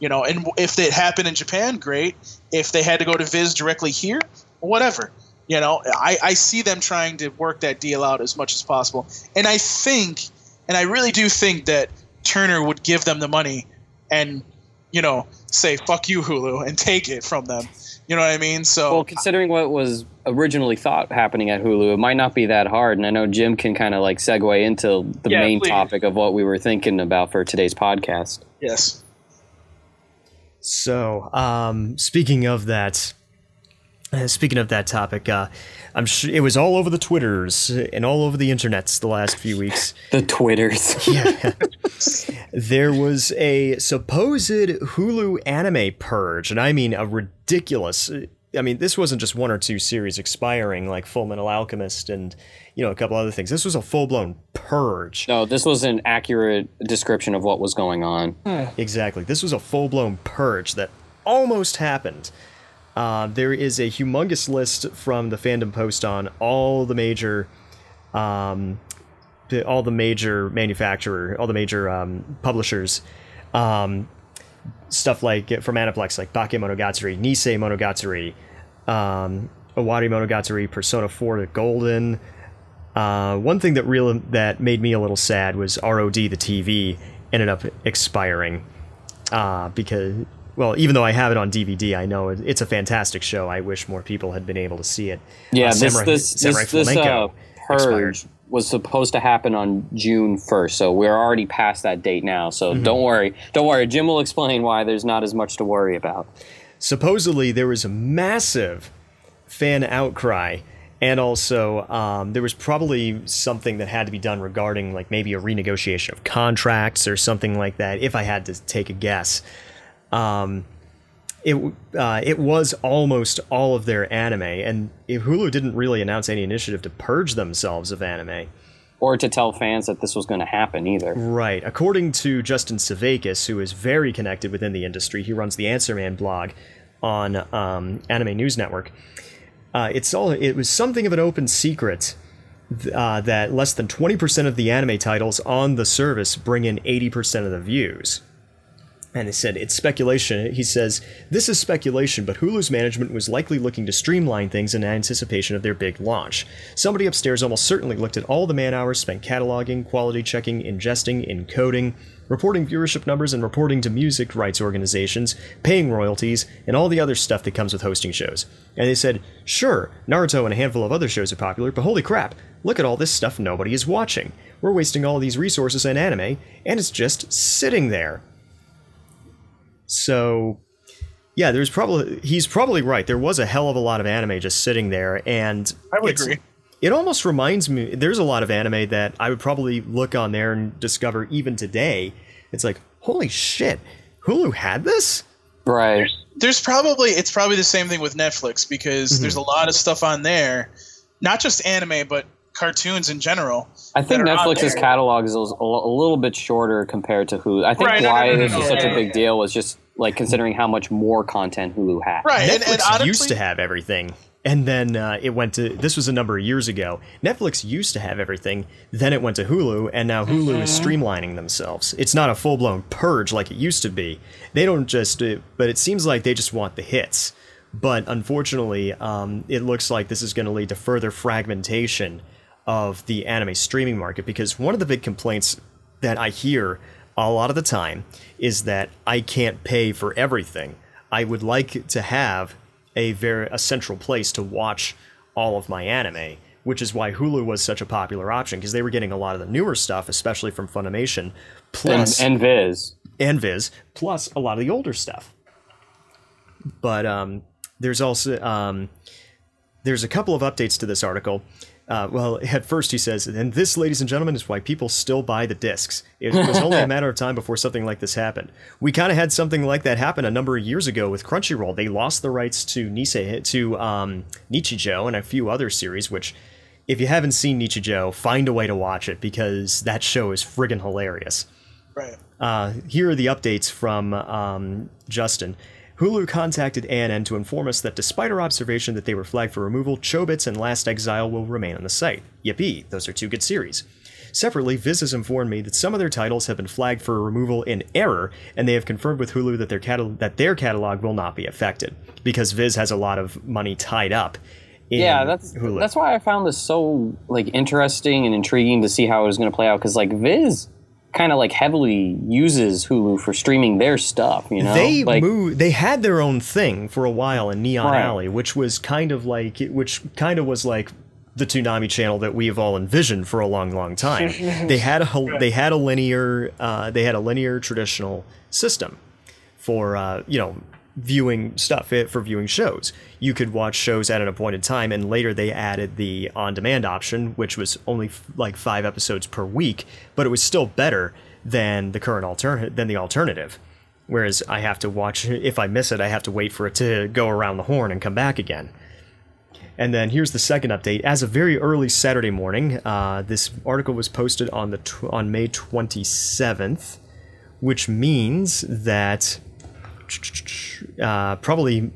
You know, and if it happened in Japan, great. If they had to go to Viz directly here, whatever. You know, I, I see them trying to work that deal out as much as possible. And I think, and I really do think that Turner would give them the money and, you know, say, fuck you, Hulu, and take it from them. You know what I mean? So, well, considering what was originally thought happening at Hulu, it might not be that hard. And I know Jim can kind of like segue into the yeah, main please. topic of what we were thinking about for today's podcast. Yes. So, um, speaking of that... Speaking of that topic, uh, I'm sure it was all over the Twitters and all over the internets the last few weeks. The Twitters. Yeah. There was a supposed Hulu anime purge, and I mean a ridiculous... I mean, this wasn't just one or two series expiring like Fullmetal Alchemist and, you know, a couple other things. This was a full-blown purge. No, this was an accurate description of what was going on. Exactly. This was a full-blown purge that almost happened. Uh, there is a humongous list from the Fandom Post on all the major, um, the, all the major manufacturer, all the major um, publishers, um, stuff like from Aniplex, like Bakemonogatari, Nisei Monogatari, um, Owari Monogatari, Persona four, the Golden. Uh, one thing that real that made me a little sad was R O D the T V ended up expiring uh, because. Well, even though I have it on D V D, I know it's a fantastic show. I wish more people had been able to see it. Yeah, uh, this Samurai, this, Samurai this, this uh, purge expired. Was supposed to happen on June first, so we're already past that date now. So mm-hmm. don't worry, don't worry. Jim will explain why there's not as much to worry about. Supposedly, there was a massive fan outcry, and also um, there was probably something that had to be done regarding, like maybe a renegotiation of contracts or something like that. If I had to take a guess. Um, it uh, it was almost all of their anime, and Hulu didn't really announce any initiative to purge themselves of anime. Or to tell fans that this was going to happen either. Right. According to Justin Savakis, who is very connected within the industry, he runs the Answer Man blog on um, Anime News Network. Uh, it's all. It was something of an open secret uh, that less than twenty percent of the anime titles on the service bring in eighty percent of the views. And he said, it's speculation. He says, this is speculation, but Hulu's management was likely looking to streamline things in anticipation of their big launch. Somebody upstairs almost certainly looked at all the man hours spent cataloging, quality checking, ingesting, encoding, reporting viewership numbers, and reporting to music rights organizations, paying royalties, and all the other stuff that comes with hosting shows. And they said, sure, Naruto and a handful of other shows are popular, but holy crap, look at all this stuff nobody is watching. We're wasting all these resources on anime, and it's just sitting there. So, yeah, there's probably he's probably right. There was a hell of a lot of anime just sitting there, and I would agree. It almost reminds me there's a lot of anime that I would probably look on there and discover even today. It's like, holy shit, Hulu had this? Right. There's, there's probably it's probably the same thing with Netflix because mm-hmm. there's a lot of stuff on there, not just anime, but cartoons in general. I think Netflix's catalog is a, a little bit shorter compared to Hulu. I think right, why no, no, no, this no, no, is no, such no, a big no. deal was just like considering how much more content Hulu had. Right, Netflix and, and honestly, used to have everything, and then uh, it went to. This was a number of years ago. Netflix used to have everything, then it went to Hulu, and now Hulu mm-hmm. is streamlining themselves. It's not a full blown purge like it used to be. They don't just, uh, but it seems like they just want the hits. But unfortunately, um, it looks like this is going to lead to further fragmentation of the anime streaming market, because one of the big complaints that I hear a lot of the time is that I can't pay for everything. I would like to have a very a central place to watch all of my anime, which is why Hulu was such a popular option, because they were getting a lot of the newer stuff, especially from Funimation, plus and, and Viz and Viz, plus a lot of the older stuff. But um, there's also um, there's a couple of updates to this article. Uh, well, at first he says, and this, ladies and gentlemen, is why people still buy the discs. It was only a matter of time before something like this happened. We kind of had something like that happen a number of years ago with Crunchyroll. They lost the rights to Nisei, to um, Nichijou and a few other series, which, if you haven't seen Nichijou, find a way to watch it, because that show is friggin' hilarious. Right. Uh, here are the updates from um, Justin. Hulu contacted A N N to inform us that despite our observation that they were flagged for removal, Chobits and Last Exile will remain on the site. Yippee, those are two good series. Separately, Viz has informed me that some of their titles have been flagged for removal in error, and they have confirmed with Hulu that their, catalog, that their catalog will not be affected, because Viz has a lot of money tied up yeah, that's Hulu. That's why I found this so like interesting and intriguing to see how it was going to play out, because like Viz kind of like heavily uses Hulu for streaming their stuff, you know? They like, moved, they had their own thing for a while in Neon right. Alley, which was kind of like, which kind of was like the Toonami channel that we've all envisioned for a long, long time. They had a, they had a linear, uh, they had a linear traditional system for, uh, you know, viewing stuff, for viewing shows. You could watch shows at an appointed time, and later they added the on-demand option, which was only f- like five episodes per week, but it was still better than the current alternative, than the alternative. Whereas I have to watch, if I miss it, I have to wait for it to go around the horn and come back again. And then here's the second update. As of very early Saturday morning, uh, this article was posted on the tw- on May twenty-seventh, which means that Uh, probably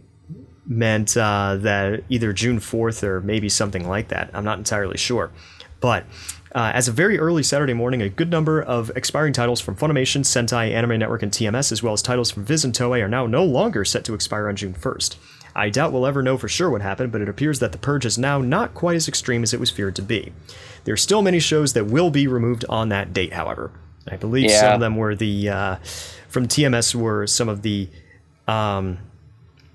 meant uh, that either June fourth or maybe something like that. I'm not entirely sure. But uh, as of very early Saturday morning, a good number of expiring titles from Funimation, Sentai, Anime Network, and T M S, as well as titles from Viz and Toei, are now no longer set to expire on June first. I doubt we'll ever know for sure what happened, but it appears that the purge is now not quite as extreme as it was feared to be. There are still many shows that will be removed on that date, however. I believe yeah. some of them were the... Uh, from T M S were some of the... Um,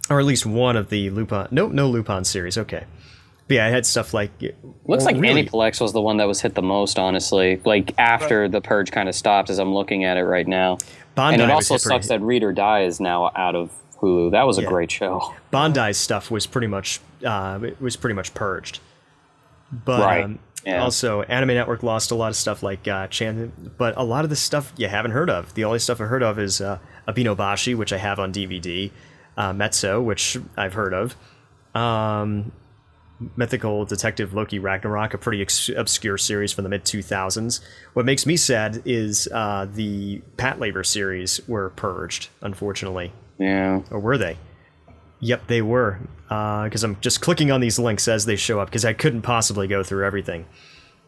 or at least one of the Lupin. Nope, no Lupin series. Okay. But yeah, I had stuff like... Looks like really, Aniplex was the one that was hit the most, honestly. Like, after right. the Purge kind of stopped, as I'm looking at it right now. Bandai, and it also sucks that Reader Die is now out of Hulu. That was yeah. a great show. Bandai's stuff was pretty much uh, it was pretty much purged. But right. um, yeah. also, Anime Network lost a lot of stuff like uh, Chan... But a lot of the stuff you haven't heard of. The only stuff I heard of is... Uh, Abinobashi, which I have on D V D, uh, Metso, which I've heard of, um, Mythical Detective Loki Ragnarok, a pretty ex- obscure series from the mid two thousands. What makes me sad is uh, the Pat Labor series were purged, unfortunately. Yeah. Or were they? Yep, they were, because uh, I'm just clicking on these links as they show up, because I couldn't possibly go through everything.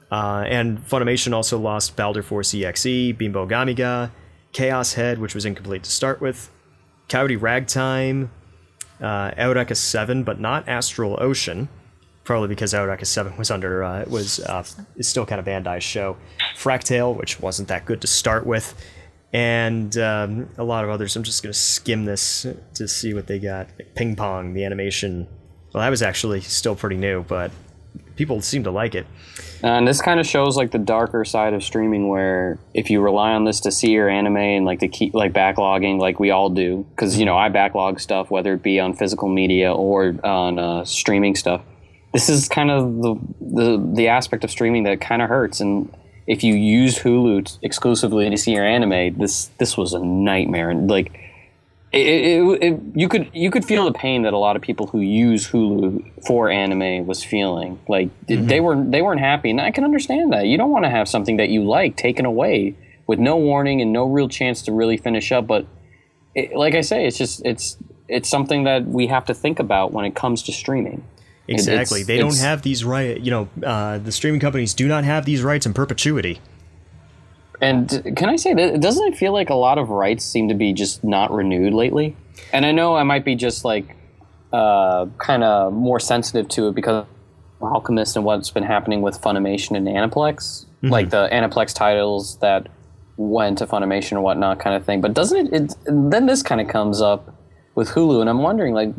Uh, and Funimation also lost Baldur Force E X E, Bimbo Gamiga, Chaos Head, which was incomplete to start with, Coyote Ragtime, uh, Eureka seven, but not Astral Ocean, probably because Eureka seven was under uh, it was uh, is still kind of Bandai's show, Fractale, which wasn't that good to start with, and um, a lot of others. I'm just going to skim this to see what they got. Like Ping Pong, the animation. Well, that was actually still pretty new, but people seem to like it. Uh, and this kind of shows like the darker side of streaming, where if you rely on this to see your anime and like to keep like backlogging, like we all do, because you know I backlog stuff, whether it be on physical media or on uh, streaming stuff. This is kind of the the the aspect of streaming that kind of hurts. And if you use Hulu t- exclusively to see your anime, this this was a nightmare. And like it, it, it, you could you could feel the pain that a lot of people who use Hulu for anime was feeling. Like mm-hmm. they were they weren't happy, and I can understand that. You don't want to have something that you like taken away with no warning and no real chance to really finish up. But it, like I say, it's just it's it's something that we have to think about when it comes to streaming. Exactly, it's, they don't have these rights. You know, uh, the streaming companies do not have these rights in perpetuity. And can I say that, doesn't it feel like a lot of rights seem to be just not renewed lately? And I know I might be just like uh, kind of more sensitive to it because of Alchemist and what's been happening with Funimation and Aniplex, mm-hmm. like the Aniplex titles that went to Funimation and whatnot kind of thing. But doesn't it, it then this kind of comes up with Hulu, and I'm wondering, like,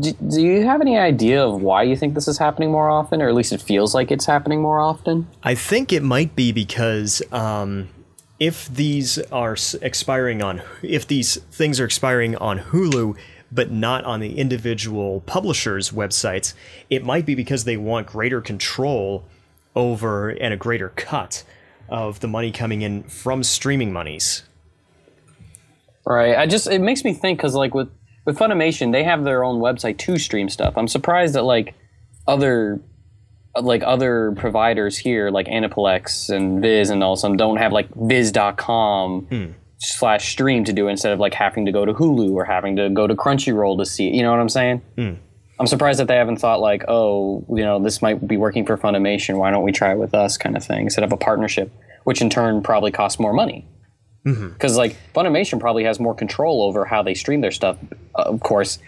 do, do you have any idea of why you think this is happening more often, or at least it feels like it's happening more often? I think it might be because... Um If these are expiring on, if these things are expiring on Hulu, but not on the individual publishers' websites, it might be because they want greater control over and a greater cut of the money coming in from streaming monies. Right. I just it makes me think because like with with Funimation, they have their own website to stream stuff. I'm surprised that like other. like other providers here like Aniplex and Viz and all some don't have like viz dot com hmm. slash stream to do instead of like having to go to Hulu or having to go to Crunchyroll to see it. You know what I'm saying? Hmm. I'm surprised that they haven't thought like, oh, you know, this might be working for Funimation. Why don't we try it with us kind of thing instead of a partnership, which in turn probably costs more money. Because mm-hmm. like Funimation probably has more control over how they stream their stuff, of course,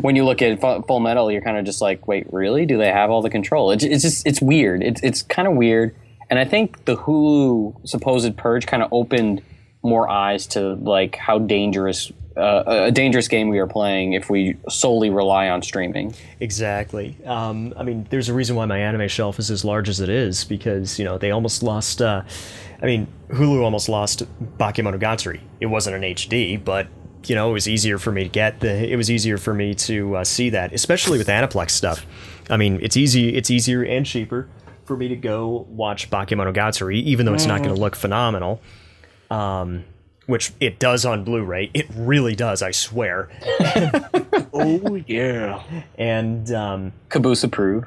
when you look at Full Metal, you're kind of just like, wait, really? Do they have all the control? It's, it's just, it's weird. It's, it's kind of weird. And I think the Hulu supposed purge kind of opened more eyes to like how dangerous uh, a dangerous game we are playing if we solely rely on streaming. Exactly. Um, I mean, there's a reason why my anime shelf is as large as it is, because, you know, they almost lost. Uh, I mean, Hulu almost lost Bakemonogatari. It wasn't an H D, but. You know, it was easier for me to get the. It was easier for me to uh, see that, especially with Aniplex stuff. I mean, it's easy. It's easier and cheaper for me to go watch Bakemonogatari, even though it's not going to look phenomenal, um, which it does on Blu-ray. It really does, I swear. Oh yeah. And um, Caboose approved.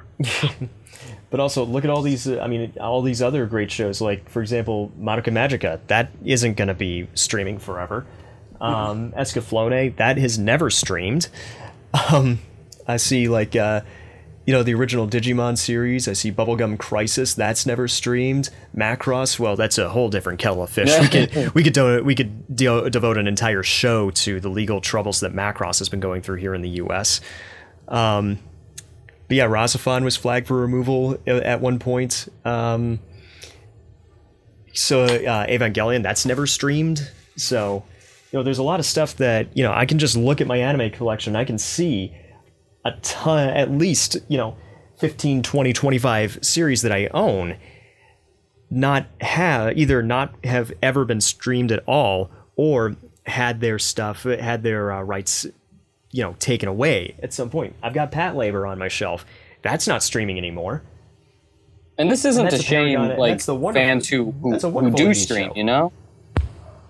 But also, look at all these. Uh, I mean, all these other great shows. Like, for example, Madoka Magica. That isn't going to be streaming forever. Um, Escaflowne, that has never streamed. Um, I see, like, uh, you know, the original Digimon series. I see Bubblegum Crisis. That's never streamed. Macross. Well, that's a whole different kettle of fish. we could we could do, we could de- devote an entire show to the legal troubles that Macross has been going through here in the U S. Um, but yeah, Razafon was flagged for removal at one point. Um, so uh, Evangelion, that's never streamed. So. You know, there's a lot of stuff that, you know, I can just look at my anime collection. I can see a ton, at least, you know, fifteen, twenty, twenty-five series that I own not have either not have ever been streamed at all, or had their stuff, had their uh, rights, you know, taken away at some point. I've got Pat Labor on my shelf. That's not streaming anymore. And this isn't and to shame, like, fans who, who, who do stream, show. You know?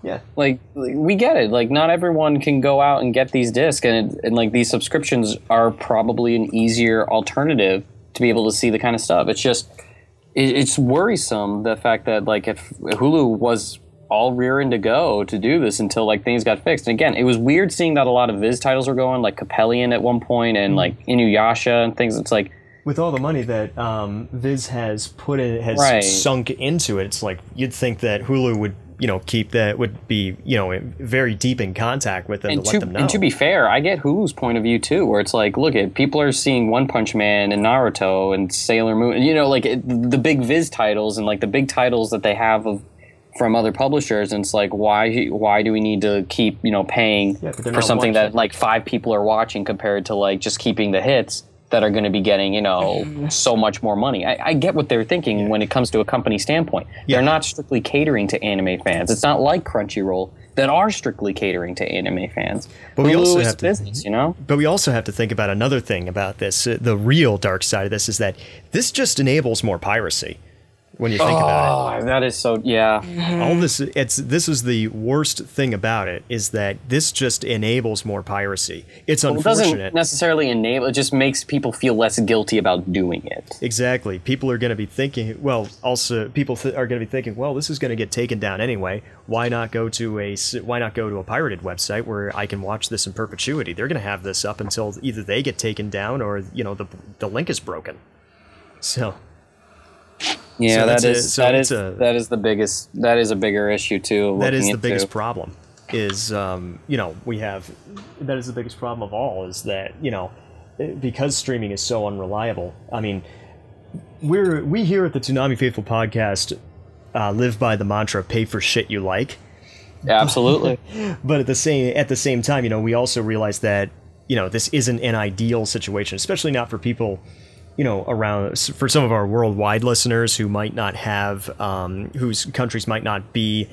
Yeah, like, we get it. Like, not everyone can go out and get these discs, and it, and like these subscriptions are probably an easier alternative to be able to see the kind of stuff. It's just it, it's worrisome, the fact that, like, if Hulu was all rearing to go to do this until, like, things got fixed. And again, it was weird seeing that a lot of Viz titles were going, like Capellion at one point, and mm-hmm. like Inuyasha and things. It's like, with all the money that um, Viz has put in, has right. sunk into it, it's like you'd think that Hulu would. You know, keep that would be, you know, very deep in contact with them and to, to let them know. And to be fair, I get Hulu's point of view too, where it's like, look, it, people are seeing One Punch Man and Naruto and Sailor Moon, you know, like it, the big Viz titles and like the big titles that they have of from other publishers, and it's like, why why do we need to keep, you know, paying yeah, for something watching. That like five people are watching compared to like just keeping the hits that are going to be getting, you know, so much more money. I, I get what they're thinking yeah. when it comes to a company standpoint. Yeah. They're not strictly catering to anime fans. It's not like Crunchyroll that are strictly catering to anime fans. But we also have to, business, you know? But we also have to think about another thing about this. Uh, the real dark side of this is that this just enables more piracy when you think oh, about it. That is so, yeah. All this, it's this is the worst thing about it, is that this just enables more piracy. It's well, unfortunate. It doesn't necessarily enable, it just makes people feel less guilty about doing it. Exactly. People are going to be thinking, well, also people th- are going to be thinking, well, this is going to get taken down anyway. Why not go to a why not go to a pirated website where I can watch this in perpetuity? They're going to have this up until either they get taken down or, you know, the the link is broken. So Yeah, so that is a, so that is a, that is the biggest that is a bigger issue too. That is the into. biggest problem. Is um, you know we have that is the biggest problem of all, is that, you know, because streaming is so unreliable. I mean, we're we here at the Tsunami Faithful podcast uh, live by the mantra "Pay for shit you like." Yeah, absolutely. But at the same at the same time, you know, we also realize that, you know, this isn't an ideal situation, especially not for people. You know, around for some of our worldwide listeners who might not have, um, whose countries might not be,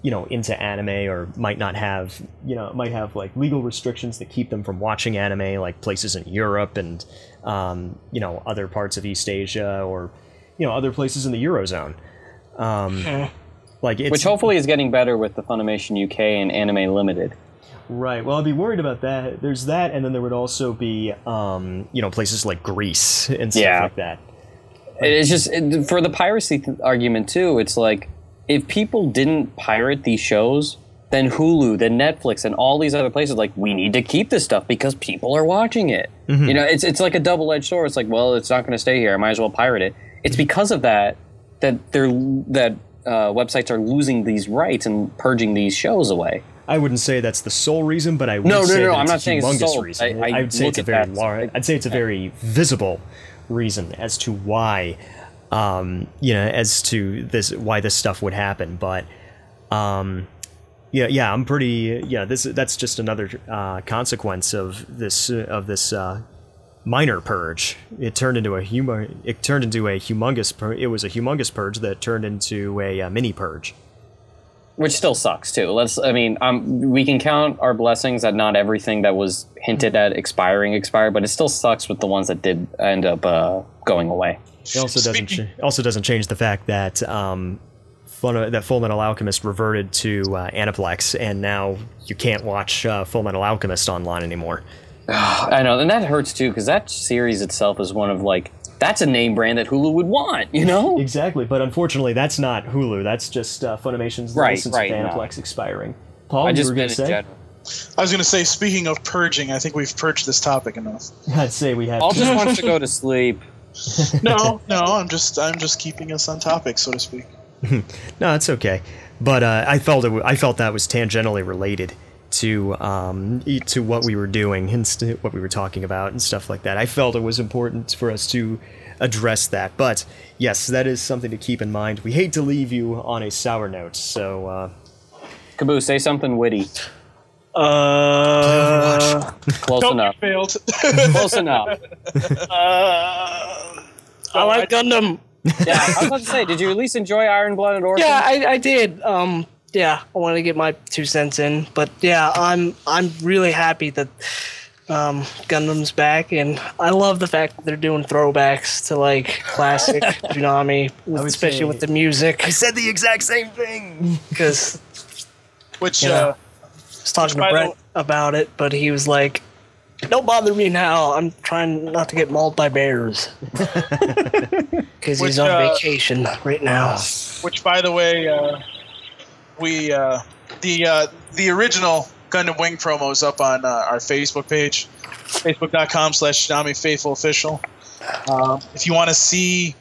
you know, into anime, or might not have, you know, might have like legal restrictions that keep them from watching anime, like places in Europe and, um, you know, other parts of East Asia, or, you know, other places in the Eurozone. Um, yeah. Like it's, which hopefully is getting better with the Funimation U K and Anime Limited. Right. Well, I'd be worried about that. There's that, and then there would also be, um, you know, places like Greece and stuff yeah. like that. Like, it's just, it, for the piracy th- argument, too, it's like, if people didn't pirate these shows, then Hulu, then Netflix, and all these other places, like, we need to keep this stuff because people are watching it. Mm-hmm. You know, it's it's like a double-edged sword. It's like, well, it's not going to stay here. I might as well pirate it. It's because of that that they're that uh, websites are losing these rights and purging these shows away. I wouldn't say that's the sole reason, but I would no, say no, no, that I'm it's not a humongous it's reason. I, I, I would say it's a very large, I'd say it's a very visible reason as to why, um, you know, as to this, why this stuff would happen. But, um, yeah, yeah, I'm pretty, yeah, this, that's just another, uh, consequence of this, uh, of this, uh, minor purge. It turned into a hum- It turned into a humongous. Pur- it was a humongous purge that turned into a uh, mini purge, which still sucks too. Let's. I mean, um, we can count our blessings that not everything that was hinted at expiring expired, but it still sucks with the ones that did end up uh, going away. It also doesn't. Ch- also doesn't change the fact that um, fun- that Fullmetal Alchemist reverted to uh, Aniplex, and now you can't watch uh, Fullmetal Alchemist online anymore. I know, and that hurts too, because that series itself is one of, like, that's a name brand that Hulu would want, you know? Exactly, but unfortunately, that's not Hulu. That's just uh, Funimation's right, license right, of Aniplex no. expiring. Paul, I you were going to say? General. I was going to say, speaking of purging, I think we've purged this topic enough. I'd say we have. Paul just wants to go to sleep. No, no, I'm just, I'm just keeping us on topic, so to speak. No, that's okay. But uh, I felt it. W- I felt that was tangentially related to um to what we were doing and st- what we were talking about and stuff like that. I felt it was important for us to address that, but yes, that is something to keep in mind. We hate to leave you on a sour note, so uh Caboose, say something witty. Uh close don't enough failed. Close enough. uh, I like Gundam. Yeah, I was about to say, did you at least enjoy Iron-Blooded Orphans? Yeah, I, I did. um Yeah, I wanted to get my two cents in, but yeah, I'm I'm really happy that um, Gundam's back, and I love the fact that they're doing throwbacks to, like, classic Toonami, especially say, with the music. I said the exact same thing because, which you know, uh, I was talking to Brett about it, but he was like, "Don't bother me now. I'm trying not to get mauled by bears because he's on uh, vacation right now." Which, by the way. Uh, We uh, the uh, the original Gundam Wing promo is up on uh, our Facebook page, facebook dot com slash Tsunami Faithful Official. Um, if you want to see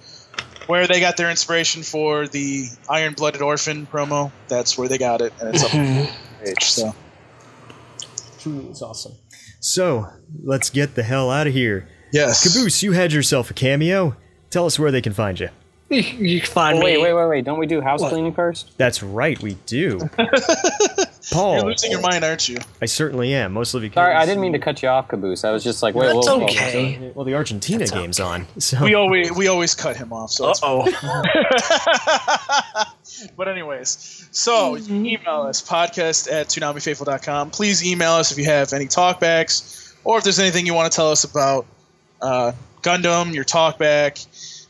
where they got their inspiration for the Iron-Blooded Orphan promo, that's where they got it, and it's up on the page. So truly, it's awesome. So let's get the hell out of here. Yes, Caboose, you had yourself a cameo. Tell us where they can find you. You can find oh, wait, me. Wait, wait, wait, wait. Don't we do house what? cleaning first? That's right, we do. Paul. You're losing your mind, aren't you? I certainly am, mostly because... Sorry, I didn't mean to cut you off, Caboose. I was just like, wait, That's whoa, okay. Whoa, whoa. Well, the Argentina That's game's okay. on. So. We always we always cut him off, so Uh-oh. But anyways, so you can email us, podcast at Tsunami Faithful dot com. Please email us if you have any talkbacks, or if there's anything you want to tell us about uh, Gundam, your talkback.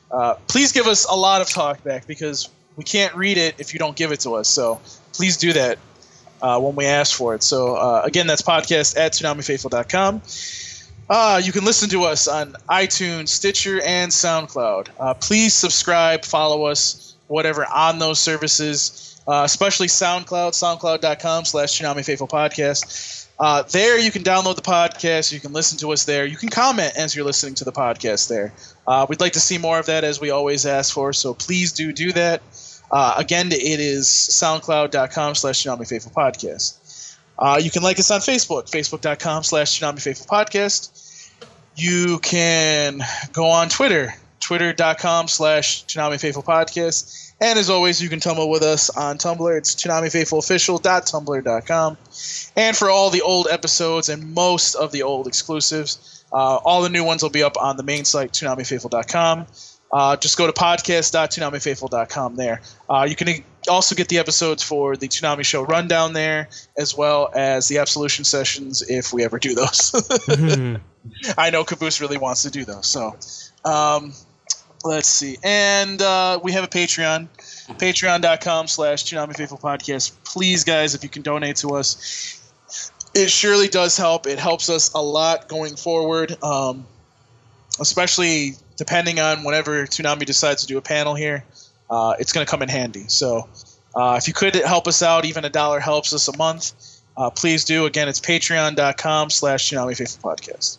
Uh, please give us a lot of talkback, because we can't read it if you don't give it to us. So please do that uh, when we ask for it. So uh, again, that's podcast at Tsunami Faithful dot com. Uh, you can listen to us on iTunes, Stitcher, and SoundCloud. Uh, please subscribe, follow us, whatever, on those services, uh, especially SoundCloud, soundcloud dot com slash Tsunami Faithful Podcast. Uh, there you can download the podcast. You can listen to us there. You can comment as you're listening to the podcast there. Uh, we'd like to see more of that, as we always ask for, so please do do that. Uh, again, it is soundcloud dot com slash Tsunami Faithful Podcast. Uh, you can like us on Facebook, facebook dot com slash Tsunami Faithful Podcast. You can go on Twitter, twitter dot com slash Tsunami Faithful Podcast. And as always, you can tumble with us on Tumblr. It's Tsunami Faithful Official dot tumblr dot com. And for all the old episodes and most of the old exclusives, Uh, all the new ones will be up on the main site, Tsunami Faithful dot com. Uh, just go to podcast dot Tsunami Faithful dot com there. Uh, you can also get the episodes for the Toonami Show Rundown there, as well as the Absolution Sessions, if we ever do those. Mm-hmm. I know Caboose really wants to do those. So um, let's see. And uh, we have a Patreon, patreon dot com slash Tsunami Faithful Podcast. Please, guys, if you can donate to us. It surely does help. It helps us a lot going forward, um, especially depending on whenever Toonami decides to do a panel here. Uh, it's going to come in handy. So uh, if you could help us out, even a dollar helps us a month. Uh, please do. Again, it's patreon dot com slash Tsunami Faithful Podcast.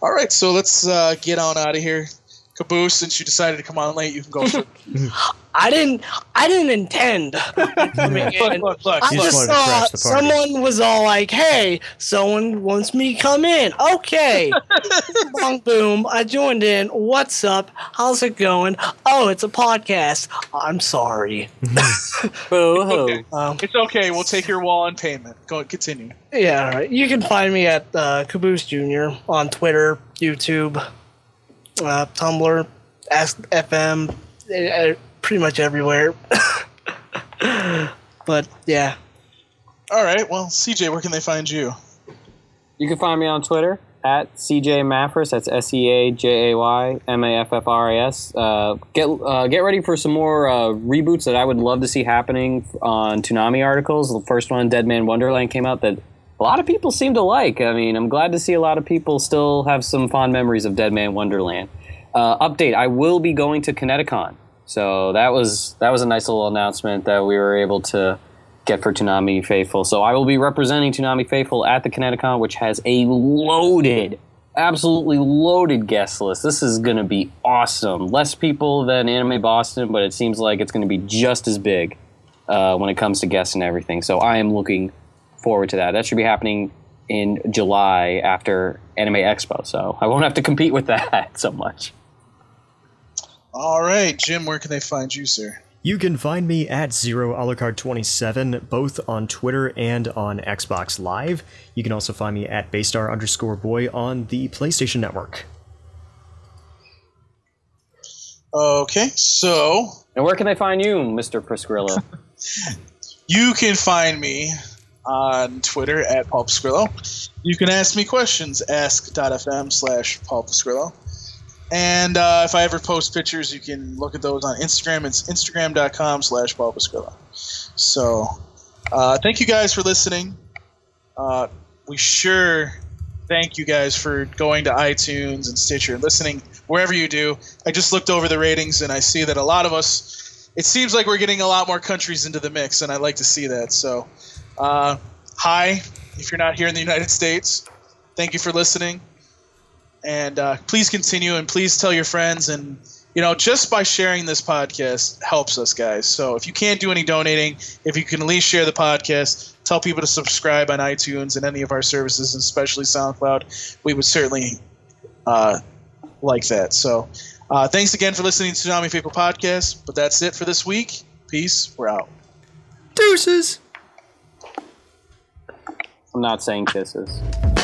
All right, so let's uh, get on out of here. Caboose, since you decided to come on late, you can go first. I didn't. I didn't intend. I mean, look, look, look, I just saw someone was all like, "Hey, someone wants me to come in." Okay, boom, boom. I joined in. What's up? How's it going? Oh, it's a podcast. I'm sorry. Okay. Um, it's okay. We'll take your wall on payment. Go ahead, continue. Yeah, all right. You can find me at uh, Caboose Junior on Twitter, YouTube, uh, Tumblr, Ask F M. Uh, pretty much everywhere. But yeah. All right. Well, C J, where can they find you? You can find me on Twitter at C J Maffris. That's S E A J A Y M A F F R I S. Uh, get uh, get ready for some more uh, reboots that I would love to see happening on Toonami articles. The first one, Dead Man Wonderland, came out that a lot of people seem to like. I mean, I'm glad to see a lot of people still have some fond memories of Dead Man Wonderland. Uh, update: I will be going to Kineticon. So that was that was a nice little announcement that we were able to get for Toonami Faithful. So I will be representing Toonami Faithful at the Kineticon, which has a loaded, absolutely loaded guest list. This is going to be awesome. Less people than Anime Boston, but it seems like it's going to be just as big uh, when it comes to guests and everything. So I am looking forward to that. That should be happening in July after Anime Expo, so I won't have to compete with that so much. All right, Jim, where can they find you, sir? You can find me at zero alucard twenty-seven, both on Twitter and on Xbox Live. You can also find me at Baystar underscore boy on the PlayStation Network. Okay, so... And where can they find you, Mister Chris Grillo? You can find me on Twitter at Paul Pasquillo. You can ask me questions, ask.fm slash Paul Pasquillo. And uh, if I ever post pictures, you can look at those on Instagram. It's instagram.com slash Paul Pasquillo. So uh, thank you guys for listening. Uh, we sure thank you guys for going to iTunes and Stitcher and listening wherever you do. I just looked over the ratings, and I see that a lot of us, it seems like we're getting a lot more countries into the mix, and I like to see that. So uh, hi, if you're not here in the United States, thank you for listening. And uh, please continue, and please tell your friends. And, you know, just by sharing this podcast helps us, guys. So if you can't do any donating, if you can at least share the podcast, tell people to subscribe on iTunes and any of our services, and especially SoundCloud, we would certainly uh, like that. So uh, thanks again for listening to Tsunami Faithful Podcast. But that's it for this week. Peace. We're out. Deuces. I'm not saying kisses.